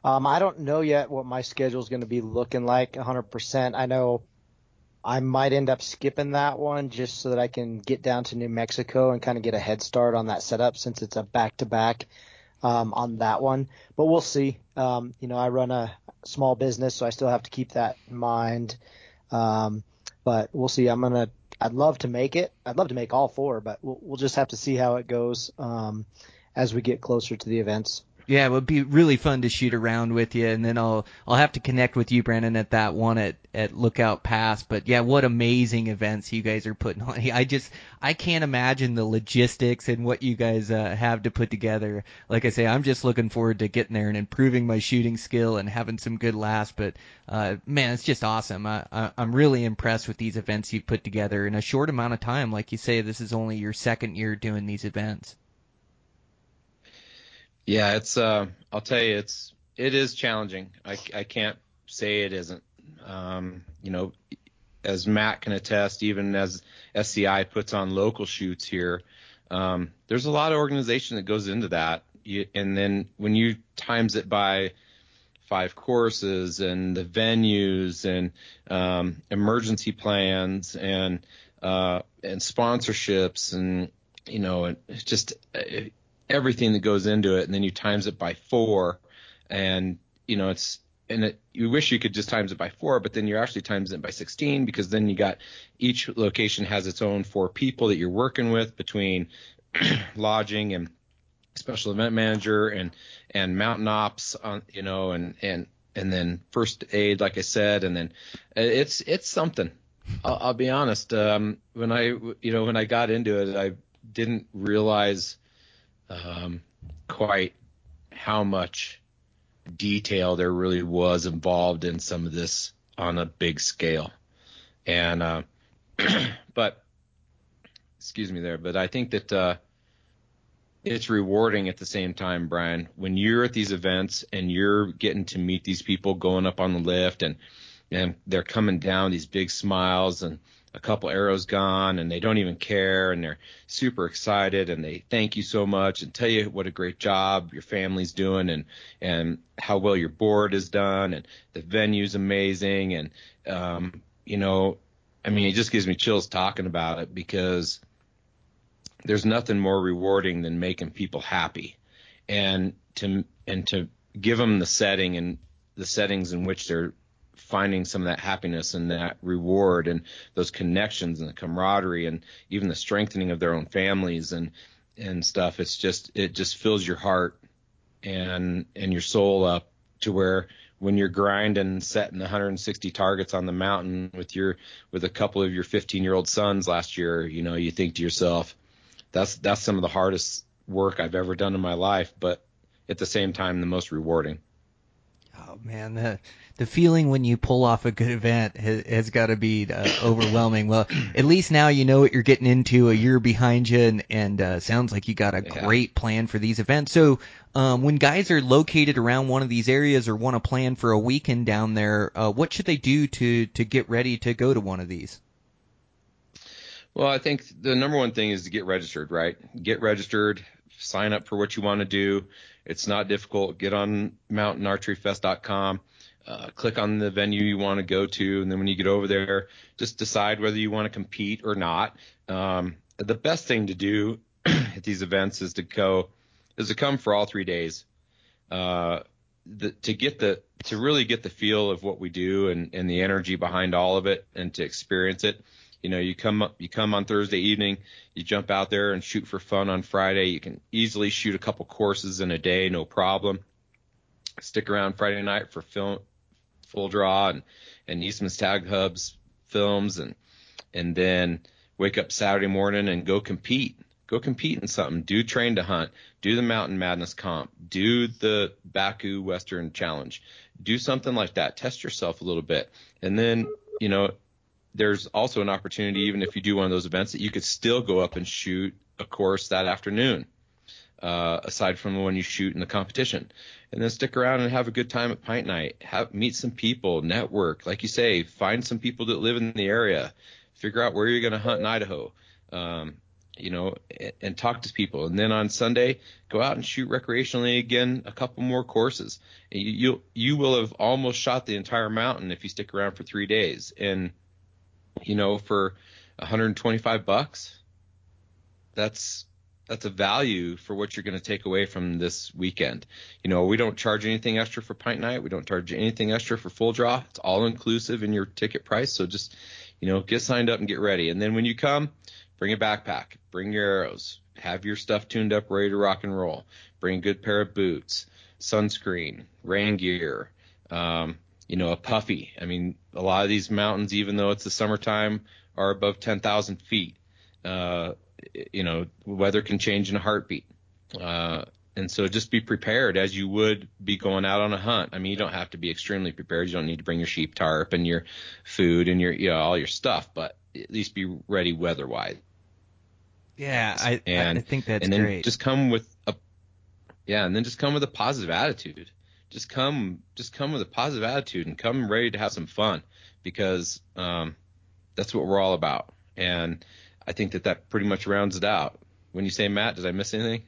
Um, I don't know yet what my schedule is going to be looking like one hundred percent. I know I might end up skipping that one just so that I can get down to New Mexico and kind of get a head start on that setup, since it's a back-to-back um, on that one. But we'll see. Um, you know, I run a small business, so I still have to keep that in mind. Um, but we'll see. I'm going to – I'd love to make it. I'd love to make all four, but we'll, we'll just have to see how it goes um, as we get closer to the events. Yeah, it would be really fun to shoot around with you, and then I'll I'll have to connect with you, Brandon, at that one at, at Lookout Pass. But yeah, what amazing events you guys are putting on. I just I can't imagine the logistics and what you guys uh, have to put together. Like I say, I'm just looking forward to getting there and improving my shooting skill and having some good laughs. But uh, man, it's just awesome. I, I I'm really impressed with these events you've put together in a short amount of time. Like you say, this is only your second year doing these events. Yeah, it's. Uh, I'll tell you, it's. It is challenging. I, I can't say it isn't. Um, you know, as Matt can attest, even as S C I puts on local shoots here, um, there's a lot of organization that goes into that. You, and then when you times it by five courses and the venues and um, emergency plans and uh, and sponsorships and you know and it's just. It, everything that goes into it, and then you times it by four, and you know it's and it, you wish you could just times it by four, but then you actually times it by sixteen, because then you got each location has its own four people that you're working with between lodging and special event manager and and mountain ops on you know and and and then first aid, like I said, and then it's it's something. I'll, I'll be honest, um when I you know when I got into it, I didn't realize Um, quite how much detail there really was involved in some of this on a big scale. And, uh, but, excuse me there, but I think that uh, it's rewarding at the same time, Brian, when you're at these events and you're getting to meet these people going up on the lift and, and they're coming down, these big smiles and a couple arrows gone, and they don't even care, and they're super excited, and they thank you so much and tell you what a great job your family's doing and and how well your board is done and the venue's amazing. And um you know I mean, it just gives me chills talking about it, because there's nothing more rewarding than making people happy and to and to give them the setting and the settings in which they're finding some of that happiness and that reward and those connections and the camaraderie and even the strengthening of their own families and, and stuff. It's just, it just fills your heart and and your soul up to where when you're grinding, setting one hundred sixty targets on the mountain with your with a couple of your fifteen-year-old sons last year, you know, you think to yourself, that's that's some of the hardest work I've ever done in my life, but at the same time, the most rewarding. Oh man, the the feeling when you pull off a good event has, has got to be uh, overwhelming. Well, at least now you know what you're getting into a year behind you, and, and uh, sounds like you got a yeah. great plan for these events. So um, when guys are located around one of these areas or want to plan for a weekend down there, uh, what should they do to, to get ready to go to one of these? Well, I think the number one thing is to get registered, right? Get registered, sign up for what you want to do. It's not difficult. Get on mountain archery fest dot com, uh, click on the venue you want to go to, and then when you get over there, just decide whether you want to compete or not. Um, the best thing to do at these events is to go, is to come for all three days, uh, the, to get the, to really get the feel of what we do and, and the energy behind all of it, and to experience it. You know, you come up, you come on Thursday evening, you jump out there and shoot for fun on Friday. You can easily shoot a couple courses in a day, no problem. Stick around Friday night for film, Full Draw and, and Eastman's Tag Hub's films, and and then wake up Saturday morning and go compete. Go compete in something. Do Train to Hunt. Do the Mountain Madness Comp. Do the Baku Western Challenge. Do something like that. Test yourself a little bit, and then you know. There's also an opportunity, even if you do one of those events, that you could still go up and shoot a course that afternoon, uh, aside from the one you shoot in the competition. And then stick around and have a good time at pint night. Have, meet some people, network. Like you say, find some people that live in the area. Figure out where you're going to hunt in Idaho, um, you know, and, and talk to people. And then on Sunday, go out and shoot recreationally again, a couple more courses. And you, you'll, you will have almost shot the entire mountain if you stick around for three days. And you know, for one hundred twenty-five bucks, that's that's a value for what you're going to take away from this weekend. You know, we don't charge anything extra for pint night. We don't charge anything extra for Full Draw. It's all inclusive in your ticket price. So just, you know, get signed up and get ready. And then when you come, bring a backpack, bring your arrows, have your stuff tuned up, ready to rock and roll. Bring a good pair of boots, sunscreen, rain gear, um, you know, a puffy. I mean, a lot of these mountains, even though it's the summertime, are above ten thousand feet. Uh, you know, weather can change in a heartbeat. Uh, and so just be prepared as you would be going out on a hunt. I mean, you don't have to be extremely prepared. You don't need to bring your sheep tarp and your food and your, you know, all your stuff, but at least be ready weather-wise. Yeah, I, and, I think that's and then great. Just come with a, yeah, and then just come with a positive attitude. Just come, just come with a positive attitude and come ready to have some fun, because um, that's what we're all about. And I think that that pretty much rounds it out. When you say, Matt, did I miss anything?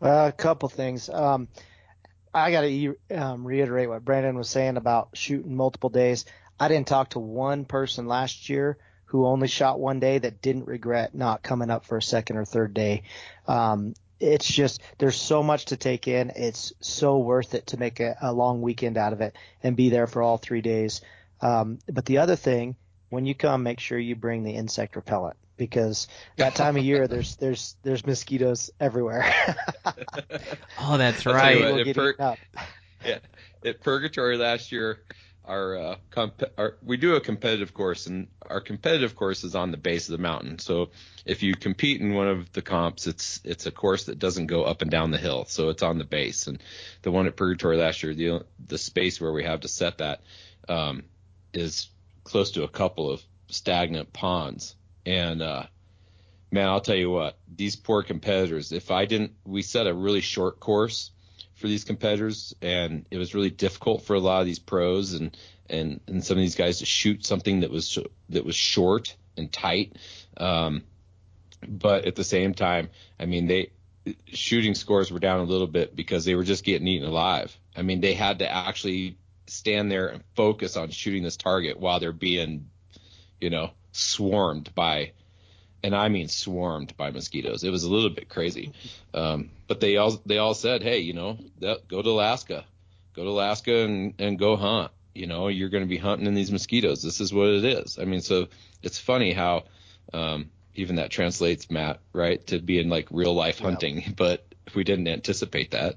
Uh, a couple things. Um, I got to um, reiterate what Brandon was saying about shooting multiple days. I didn't talk to one person last year who only shot one day that didn't regret not coming up for a second or third day. Um, It's just there's so much to take in. It's so worth it to make a, a long weekend out of it and be there for all three days. Um, but the other thing, when you come, make sure you bring the insect repellent, because that time of year there's there's there's mosquitoes everywhere. Oh, that's right. What, at pur- yeah, at Purgatory last year, our, uh, comp- our we do a competitive course, and our competitive course is on the base of the mountain. So if you compete in one of the comps, it's it's a course that doesn't go up and down the hill, so it's on the base. And the one at Purgatory last year, the the space where we have to set that um, is close to a couple of stagnant ponds. And uh, man, I'll tell you what, these poor competitors. If I didn't, we set a really short course for these competitors, and it was really difficult for a lot of these pros and and and some of these guys to shoot something that was that was short and tight, um but at the same time, I mean, they shooting scores were down a little bit because they were just getting eaten alive. I mean, they had to actually stand there and focus on shooting this target while they're being, you know, swarmed by and I mean swarmed by mosquitoes. It was a little bit crazy. Um, but they all they all said, hey, you know, go to Alaska. Go to Alaska and, and go hunt. You know, you're going to be hunting in these mosquitoes. This is what it is. I mean, so it's funny how um, even that translates, Matt, right, to being like real life hunting. Yeah. But if we didn't anticipate that.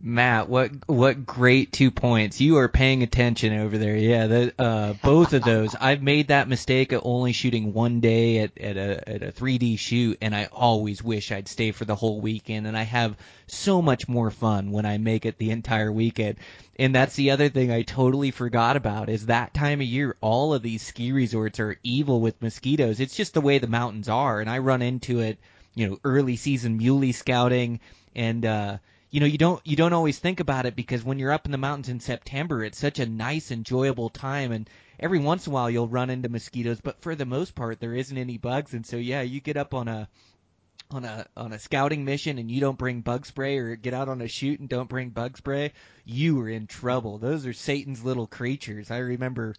Matt, what what great two points. You are paying attention over there. Yeah, the, uh, both of those. I've made that mistake of only shooting one day at, at, a, at a three D shoot, and I always wish I'd stay for the whole weekend, and I have so much more fun when I make it the entire weekend. And that's the other thing I totally forgot about is that time of year, all of these ski resorts are evil with mosquitoes. It's just the way the mountains are, and I run into it, you know, early season muley scouting and uh, – you know, you don't you don't always think about it because when you're up in the mountains in September, it's such a nice, enjoyable time. And every once in a while you'll run into mosquitoes, but for the most part there isn't any bugs. And so, yeah, you get up on a on a on a scouting mission and you don't bring bug spray, or get out on a shoot and don't bring bug spray, you are in trouble. Those are Satan's little creatures. I remember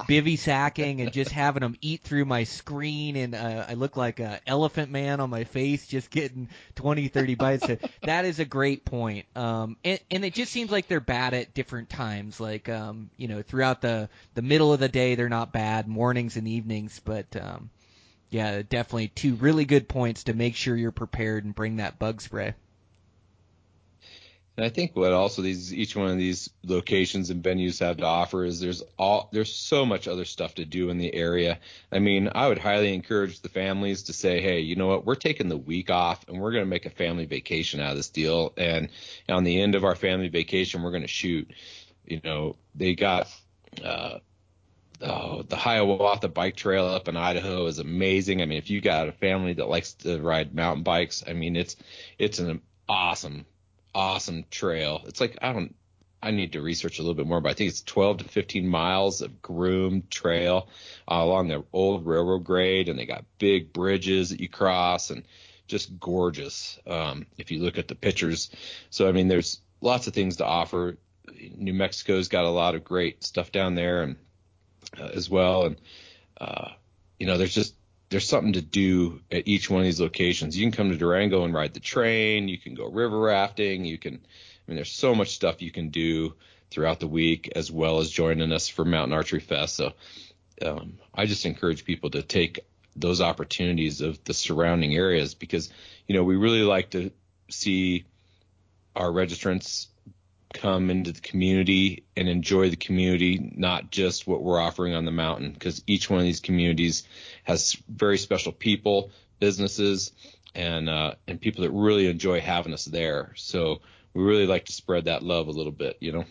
bivy sacking and just having them eat through my screen, and uh, I look like an elephant man on my face, just getting twenty, thirty bites. So that is a great point. Um, and, and it just seems like they're bad at different times. Like, um, you know, throughout the, the middle of the day, they're not bad, mornings and evenings, but um, – yeah, definitely two really good points to make sure you're prepared and bring that bug spray. And I think what also these each one of these locations and venues have to offer is there's all there's so much other stuff to do in the area. I mean, I would highly encourage the families to say, hey, you know what, we're taking the week off and we're going to make a family vacation out of this deal. And on the end of our family vacation, we're going to shoot. You know, they got uh, – Oh, the Hiawatha Bike Trail up in Idaho is amazing. I mean, if you got a family that likes to ride mountain bikes, I mean, it's it's an awesome, awesome trail. It's like I don't, I need to research a little bit more, but I think it's twelve to fifteen miles of groomed trail uh, along the old railroad grade, and they got big bridges that you cross, and just gorgeous um, if you look at the pictures. So I mean, there's lots of things to offer. New Mexico's got a lot of great stuff down there, and Uh, as well. And, uh, you know, there's just, there's something to do at each one of these locations. You can come to Durango and ride the train. You can go river rafting. You can, I mean, there's so much stuff you can do throughout the week, as well as joining us for Mountain Archery Fest. So, um, I just encourage people to take those opportunities of the surrounding areas, because, you know, we really like to see our registrants come into the community and enjoy the community, not just what we're offering on the mountain, because each one of these communities has very special people, businesses, and uh, and people that really enjoy having us there. So we really like to spread that love a little bit, you know.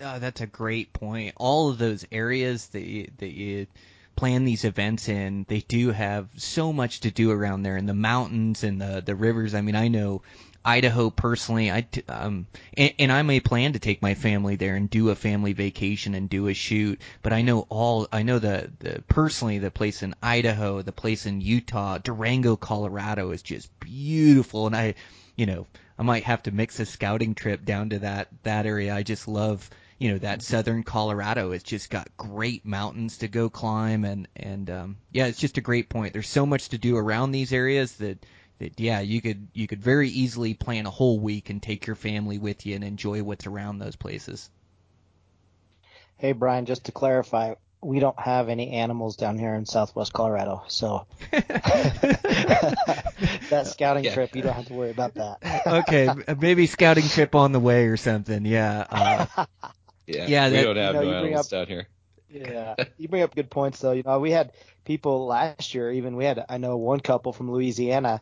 Oh, that's a great point. All of those areas that you, that you plan these events in, they do have so much to do around there, in the mountains and the the rivers. I mean, I know Idaho personally, I um, and, and I may plan to take my family there and do a family vacation and do a shoot. But I know all, I know the, the personally the place in Idaho, the place in Utah, Durango, Colorado is just beautiful. And I, you know, I might have to mix a scouting trip down to that that area. I just love, you know, that southern Colorado. It's just got great mountains to go climb, and and um, yeah, it's just a great point. There's so much to do around these areas that. Yeah, you could you could very easily plan a whole week and take your family with you and enjoy what's around those places. Hey, Brian, just to clarify, we don't have any animals down here in Southwest Colorado, so that scouting yeah. trip, you don't have to worry about that. Okay, maybe scouting trip on the way or something. Yeah, uh, yeah, yeah, we that, don't have you know, no animals up, down here. Yeah, you bring up good points though. You know, we had people last year. Even we had, I know, one couple from Louisiana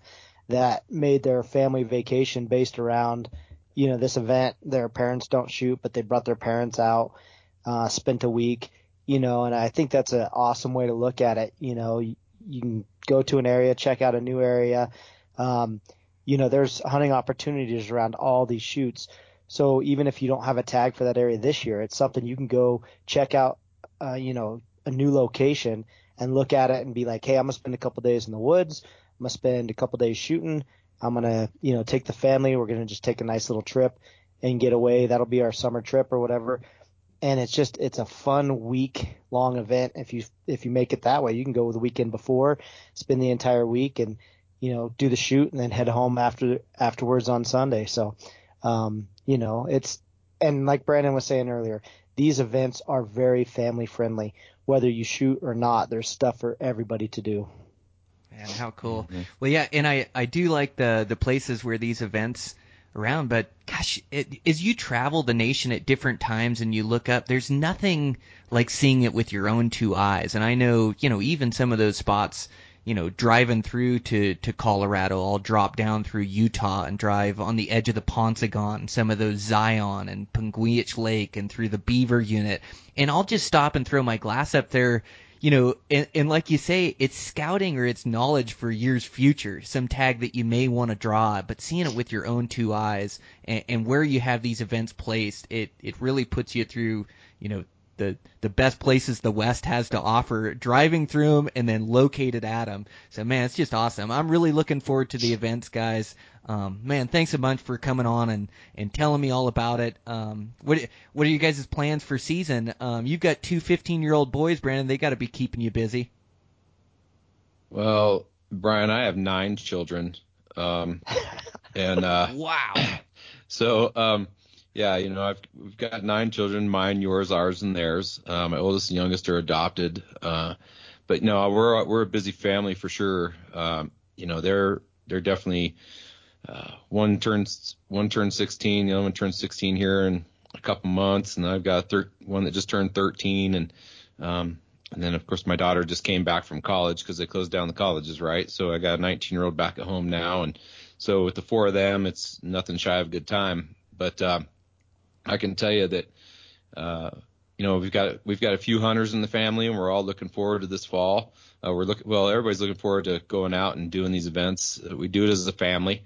that made their family vacation based around, you know, this event. Their parents don't shoot, but they brought their parents out, uh, spent a week, you know, and I think that's an awesome way to look at it. You know, you, you can go to an area, check out a new area. Um, you know, there's hunting opportunities around all these shoots. So even if you don't have a tag for that area this year, it's something you can go check out, uh, you know, a new location, and look at it and be like, hey, I'm going to spend a couple days in the woods. I'm going to spend a couple days shooting. I'm going to, you know, take the family. We're going to just take a nice little trip and get away. That'll be our summer trip or whatever. And it's just, it's a fun week long event. If you, if you make it that way, you can go the weekend before, spend the entire week and, you know, do the shoot and then head home after, afterwards on Sunday. So, um, you know, it's, and like Brandon was saying earlier, these events are very family friendly. Whether you shoot or not, there's stuff for everybody to do. And how cool. Mm-hmm. Well, yeah, and I, I do like the, the places where these events around, but gosh, it, as you travel the nation at different times and you look up, there's nothing like seeing it with your own two eyes. And I know, you know, even some of those spots, you know, driving through to, to Colorado, I'll drop down through Utah and drive on the edge of the Ponsagon, some of those Zion and Panguitch Lake and through the Beaver unit. And I'll just stop and throw my glass up there. You know, and, and like you say, it's scouting or it's knowledge for years future, some tag that you may want to draw, but seeing it with your own two eyes and, and where you have these events placed, it, it really puts you through, you know, the the best places the West has to offer, driving through them and then located at them. So, man, it's just awesome. I'm really looking forward to the events, guys. Um, man, thanks a bunch for coming on and, and telling me all about it. Um, what what are you guys' plans for season? Um, you've got two fifteen-year-old boys, Brandon. They got to be keeping you busy. Well, Brian, I have nine children. Um, and uh, wow. So, um, yeah, you know, I've we've got nine children, mine, yours, ours, and theirs. Um, my oldest and youngest are adopted. Uh, but no, we're we're a busy family for sure. Um, you know, they're they're definitely. Uh, one turns one turned sixteen, the other one turns sixteen here in a couple months, and I've got thir- one that just turned thirteen, and um, and then of course my daughter just came back from college because they closed down the colleges, right? So I got a nineteen-year-old back at home now, and so with the four of them, it's nothing shy of a good time. But uh, I can tell you that uh, you know we've got we've got a few hunters in the family, and we're all looking forward to this fall. Uh, we're looking well, everybody's looking forward to going out and doing these events. We do it as a family.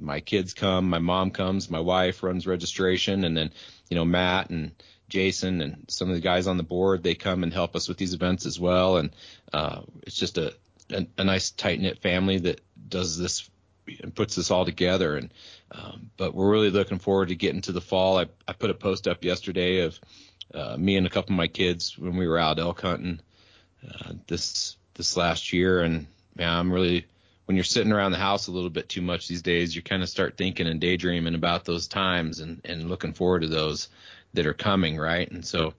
My kids come, my mom comes, my wife runs registration, and then, you know, Matt and Jason and some of the guys on the board, they come and help us with these events as well. And uh, it's just a, a, a nice tight-knit family that does this and puts this all together. And um, but we're really looking forward to getting to the fall. I, I put a post up yesterday of uh, me and a couple of my kids when we were out elk hunting uh, this this last year. And, man, I'm really – when you're sitting around the house a little bit too much these days, you kind of start thinking and daydreaming about those times and, and looking forward to those that are coming, right? And so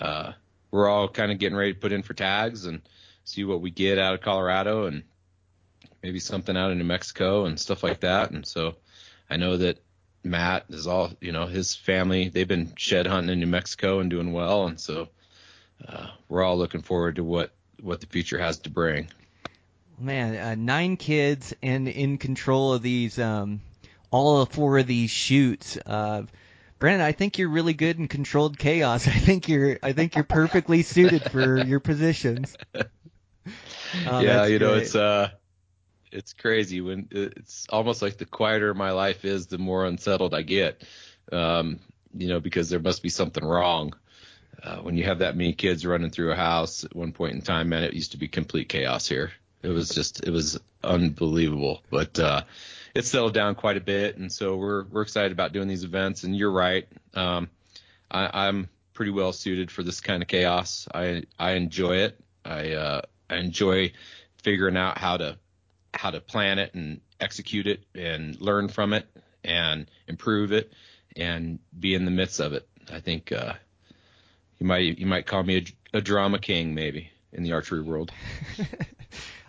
uh, we're all kind of getting ready to put in for tags and see what we get out of Colorado and maybe something out of New Mexico and stuff like that. And so I know that Matt is all, you know, his family, they've been shed hunting in New Mexico and doing well. And so uh, we're all looking forward to what, what the future has to bring. Man, uh, nine kids and in control of these, um, all four of these shoots. Uh, Brandon, I think you're really good in controlled chaos. I think you're, I think you're perfectly suited for your positions. Oh, yeah, you great. know, it's uh, it's crazy when it's almost like the quieter my life is, the more unsettled I get. Um, you know, because there must be something wrong. Uh, when you have that many kids running through a house at one point in time, man, it used to be complete chaos here. It was just, it was unbelievable, but uh, it settled down quite a bit, and so we're we're excited about doing these events. And you're right, um, I, I'm pretty well suited for this kind of chaos. I I enjoy it. I uh, I enjoy figuring out how to how to plan it and execute it and learn from it and improve it and be in the midst of it. I think uh, you might you might call me a, a drama king maybe in the archery world.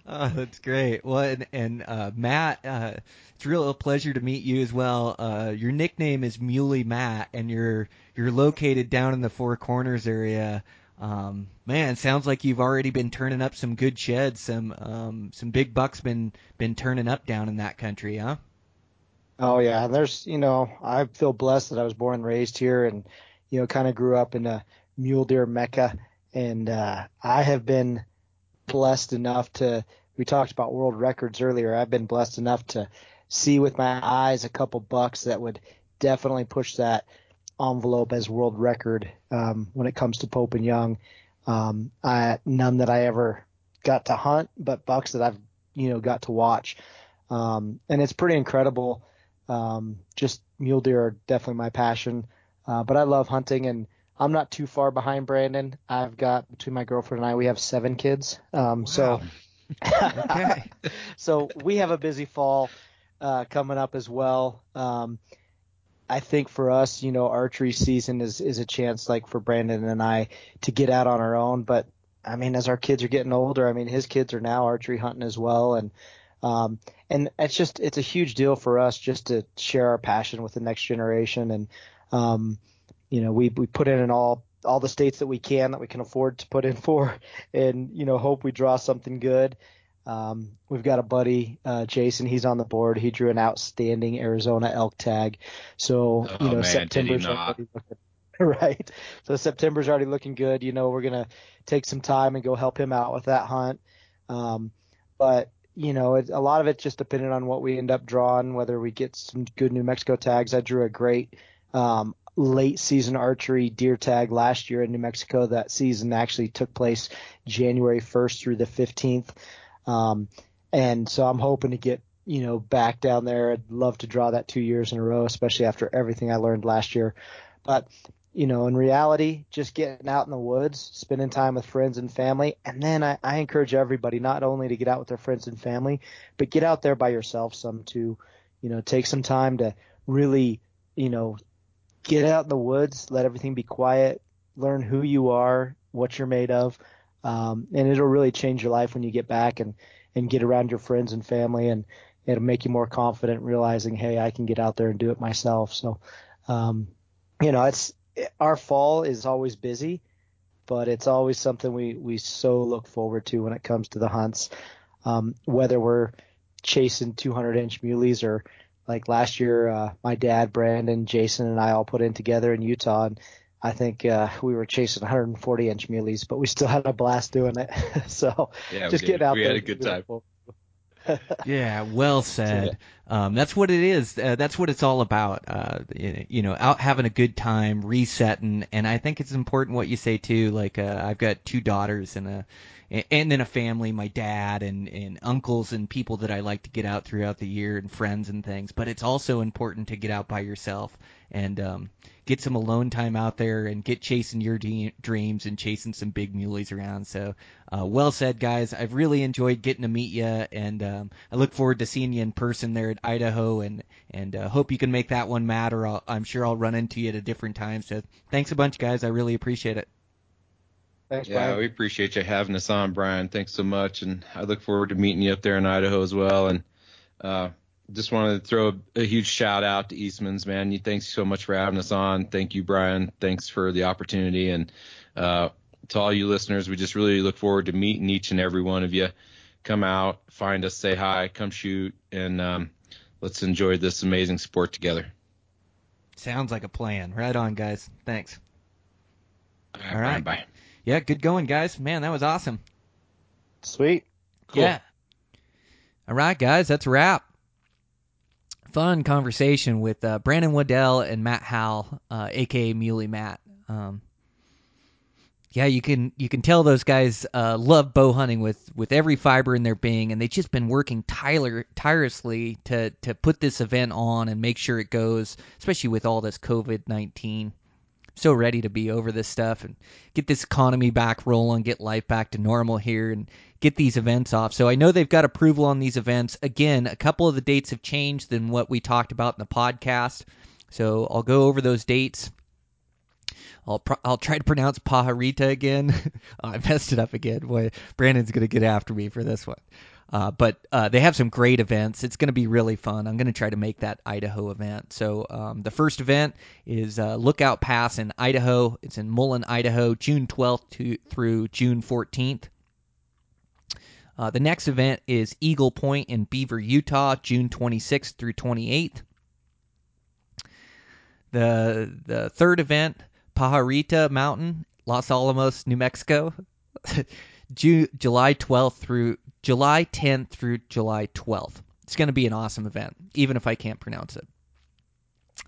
Oh, that's great. Well, and, and uh, Matt, uh, it's real a pleasure to meet you as well. Uh, your nickname is Muley Matt, and you're you're located down in the Four Corners area. Um, man, sounds like you've already been turning up some good sheds. Some um, some big bucks been been turning up down in that country, huh? Oh yeah, there's you know I feel blessed that I was born and raised here, and you know kind of grew up in a mule deer mecca, and uh, I have been. blessed enough to we talked about world records earlier. I've been blessed enough to see with my eyes a couple bucks that would definitely push that envelope as world record um, when it comes to Pope and Young. Um, I, none that I ever got to hunt, but bucks that I've you know got to watch, um, and it's pretty incredible. Um, just mule deer are definitely my passion, uh, but I love hunting, and I'm not too far behind Brandon. I've got between my girlfriend and I, we have seven kids. Um, wow. So, okay. So we have a busy fall uh, coming up as well. Um, I think for us, you know, archery season is, is a chance like for Brandon and I to get out on our own, but I mean, as our kids are getting older, I mean, his kids are now archery hunting as well. And, um, and it's just, it's a huge deal for us just to share our passion with the next generation. And, um, you know, we, we put in in all, all the states that we can, that we can afford to put in for, and, you know, hope we draw something good. Um, we've got a buddy, uh, Jason, he's on the board. He drew an outstanding Arizona elk tag. So, oh, you know, man, September's already looking, right. So September's already looking good. You know, we're going to take some time and go help him out with that hunt. Um, but you know, it, a lot of it just depended on what we end up drawing, whether we get some good New Mexico tags. I drew a great, um, late season archery deer tag last year in New Mexico. That season actually took place January first through the fifteenth. Um, and so I'm hoping to get, you know, back down there. I'd love to draw that two years in a row, especially after everything I learned last year. But, you know, in reality, just getting out in the woods, spending time with friends and family. And then I, I encourage everybody not only to get out with their friends and family, but get out there by yourself some to, you know, take some time to really, you know, get out in the woods, let everything be quiet, learn who you are, what you're made of. Um, and it'll really change your life when you get back and, and get around your friends and family, and it'll make you more confident realizing, hey, I can get out there and do it myself. So, um, you know, it's, our fall is always busy, but it's always something we, we so look forward to when it comes to the hunts, um, whether we're chasing two hundred inch muleys or like last year, uh, my dad, Brandon, Jason, and I all put in together in Utah, and I think uh, we were chasing one hundred forty inch muleys, but we still had a blast doing it. So yeah, just get out we there. We had a good time. Yeah, well said. Um, that's what it is. Uh, that's what it's all about. Uh, you know, out having a good time, resetting, and I think it's important what you say too. Like uh, I've got two daughters and a and then a family, my dad and, and uncles and people that I like to get out throughout the year and friends and things. But it's also important to get out by yourself and um, get some alone time out there and get chasing your de- dreams and chasing some big muleys around. So uh, well said, guys. I've really enjoyed getting to meet you, and um, I look forward to seeing you in person there at Idaho, and, and uh, hope you can make that one Matt, or I'll, I'm sure I'll run into you at a different time. So thanks a bunch, guys. I really appreciate it. Thanks, yeah, Brian. We appreciate you having us on, Brian. Thanks so much, and I look forward to meeting you up there in Idaho as well. And uh, just wanted to throw a, a huge shout out to Eastman's, man. You, thanks so much for having us on. Thank you, Brian. Thanks for the opportunity, and uh, to all you listeners, we just really look forward to meeting each and every one of you. Come out, find us, say hi, come shoot, and um, let's enjoy this amazing sport together. Sounds like a plan. Right on, guys. Thanks. All right, all right. Brian, bye. Yeah, good going, guys. Man, that was awesome. Sweet. Cool. Yeah. All right, guys, that's a wrap. Fun conversation with uh, Brandon Waddell and Matt Howell, uh, a k a. Muley Matt. Um, yeah, you can you can tell those guys uh, love bow hunting with, with every fiber in their being, and they've just been working tire, tirelessly to, to put this event on and make sure it goes, especially with all this covid nineteen. So ready to be over this stuff and get this economy back rolling, get life back to normal here, and get these events off. So I know they've got approval on these events. Again, a couple of the dates have changed than what we talked about in the podcast. So I'll go over those dates. I'll pro- I'll try to pronounce Pajarito again. Oh, I messed it up again. Boy, Brandon's going to get after me for this one. Uh, but uh, they have some great events. It's going to be really fun. I'm going to try to make that Idaho event. So um, the first event is uh, Lookout Pass in Idaho. It's in Mullen, Idaho, June twelfth to, through June fourteenth. Uh, the next event is Eagle Point in Beaver, Utah, June twenty-sixth through twenty-eighth. The, the third event, Pajarito Mountain, Los Alamos, New Mexico, Ju- July twelfth through July tenth through July twelfth. It's going to be an awesome event, even if I can't pronounce it.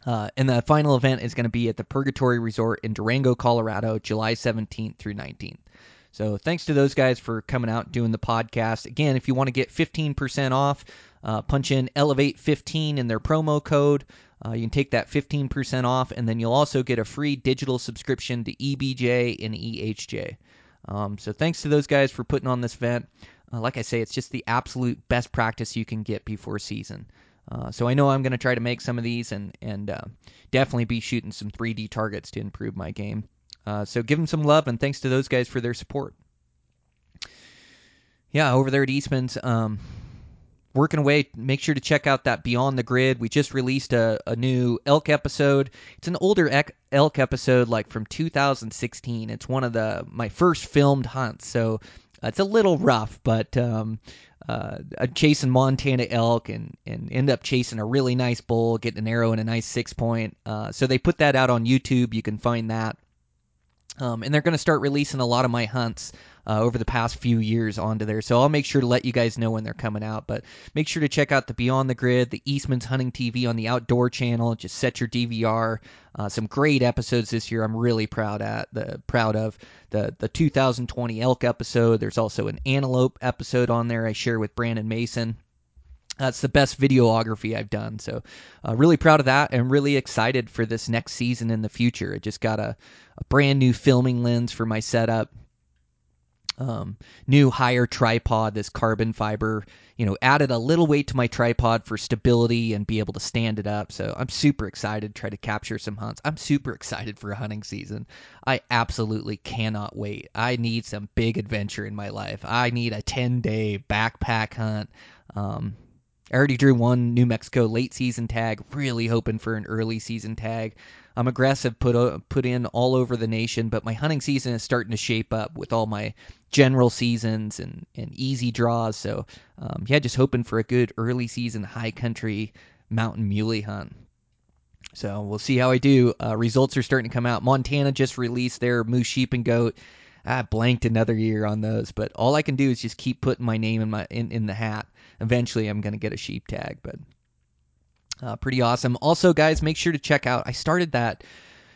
Uh, and the final event is going to be at the Purgatory Resort in Durango, Colorado, July seventeenth through nineteenth. So thanks to those guys for coming out and doing the podcast. Again, if you want to get fifteen percent off, uh, punch in Elevate fifteen in their promo code. Uh, you can take that fifteen percent off, and then you'll also get a free digital subscription to E B J and E H J. Um, so thanks to those guys for putting on this event. Uh, like I say, it's just the absolute best practice you can get before season. Uh, so I know I'm going to try to make some of these and, and uh, definitely be shooting some three D targets to improve my game. Uh, so give them some love, and thanks to those guys for their support. yeah, over there at Eastman's, um, working away. Make sure to check out that Beyond the Grid. We just released a, a new elk episode. It's an older ec- elk episode, like from two thousand sixteen. It's one of the my first filmed hunts, so it's a little rough, but um, uh, chasing Montana elk and, and end up chasing a really nice bull, getting an arrow and a nice six point. Uh, so they put that out on YouTube. You can find that. Um, and they're going to start releasing a lot of my hunts uh, over the past few years onto there. So I'll make sure to let you guys know when they're coming out. But make sure to check out the Beyond the Grid, the Eastman's Hunting T V on the Outdoor Channel. Just set your D V R. Uh, some great episodes this year. I'm really proud at the proud of the the two thousand twenty elk episode. There's also an antelope episode on there I share with Brandon Mason. That's the best videography I've done. So uh, really proud of that and really excited for this next season in the future. I just got a, a brand new filming lens for my setup. Um, new higher tripod, this carbon fiber, you know, added a little weight to my tripod for stability and be able to stand it up. So I'm super excited to try to capture some hunts. I'm super excited for a hunting season. I absolutely cannot wait. I need some big adventure in my life. I need a ten day backpack hunt. Um, I already drew one New Mexico late season tag, really hoping for an early season tag. I'm aggressive, put o- put in all over the nation, but my hunting season is starting to shape up with all my general seasons and, and easy draws. So, um, yeah, just hoping for a good early season high country mountain muley hunt. So we'll see how I do. Uh, results are starting to come out. Montana just released their moose, sheep, and goat. I blanked another year on those, but all I can do is just keep putting my name in my in, in the hat. Eventually, I'm going to get a sheep tag, but uh, pretty awesome. Also, guys, make sure to check out, I started that,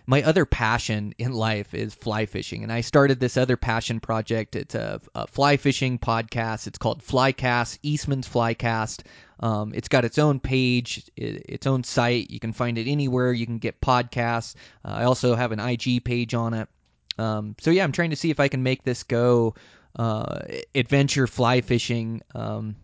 my other passion in life is fly fishing, and I started this other passion project. It's a, a fly fishing podcast. It's called Flycast, Eastman's Flycast. Um, it's got its own page, it, its own site. You can find it anywhere. You can get podcasts. Uh, I also have an I G page on it. Um, so, yeah, I'm trying to see if I can make this go uh, adventure fly fishing, um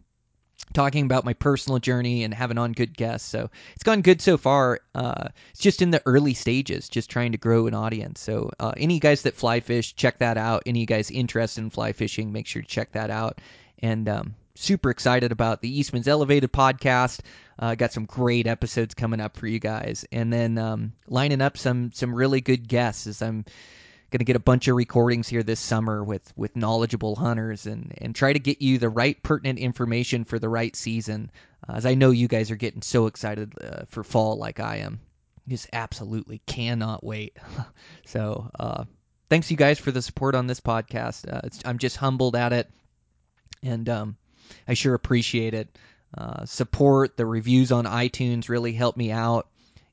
talking about my personal journey and having on good guests. So it's gone good so far. Uh, it's just in the early stages, just trying to grow an audience. So uh, any guys that fly fish, check that out. Any guys interested in fly fishing, make sure to check that out. And um, super excited about the Eastman's Elevated podcast. Uh, got some great episodes coming up for you guys. And then um, lining up some some really good guests as I'm going to get a bunch of recordings here this summer with, with knowledgeable hunters and, and try to get you the right pertinent information for the right season, uh, as I know you guys are getting so excited uh, for fall like I am. Just absolutely cannot wait. So uh, thanks, you guys, for the support on this podcast. Uh, it's, I'm just humbled at it, and um, I sure appreciate it. Uh, support, the reviews on iTunes really help me out.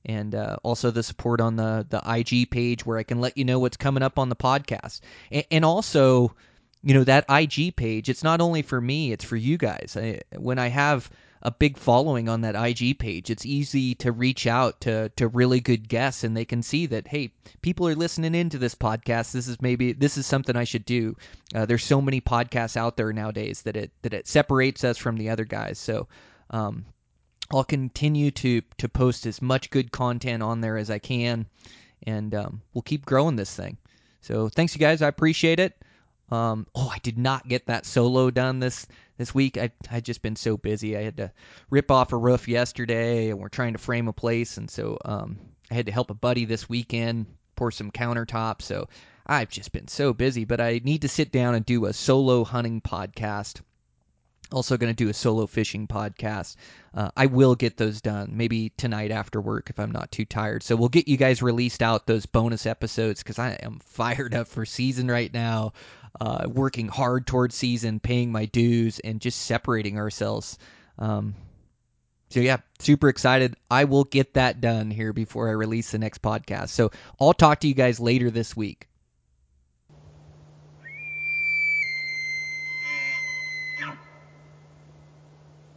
And uh, also the support on the, the I G page where I can let you know what's coming up on the podcast. And, and also, you know, that I G page, it's not only for me, it's for you guys. I, when I have a big following on that I G page, it's easy to reach out to to really good guests, and they can see that, hey, people are listening into this podcast. This is maybe this is something I should do. Uh, there's so many podcasts out there nowadays that it that it separates us from the other guys. So, um I'll continue to to post as much good content on there as I can, and um, we'll keep growing this thing. So thanks, you guys. I appreciate it. Um, oh, I did not get that solo done this, this week. I I just been so busy. I had to rip off a roof yesterday, and we're trying to frame a place, and so um, I had to help a buddy this weekend pour some countertops. So I've just been so busy, but I need to sit down and do a solo hunting podcast. Also going to do a solo fishing podcast. Uh, I will get those done maybe tonight after work if I'm not too tired. So we'll get you guys released out those bonus episodes because I am fired up for season right now, uh, working hard towards season, paying my dues, and just separating ourselves. Um, so, yeah, super excited. I will get that done here before I release the next podcast. So I'll talk to you guys later this week.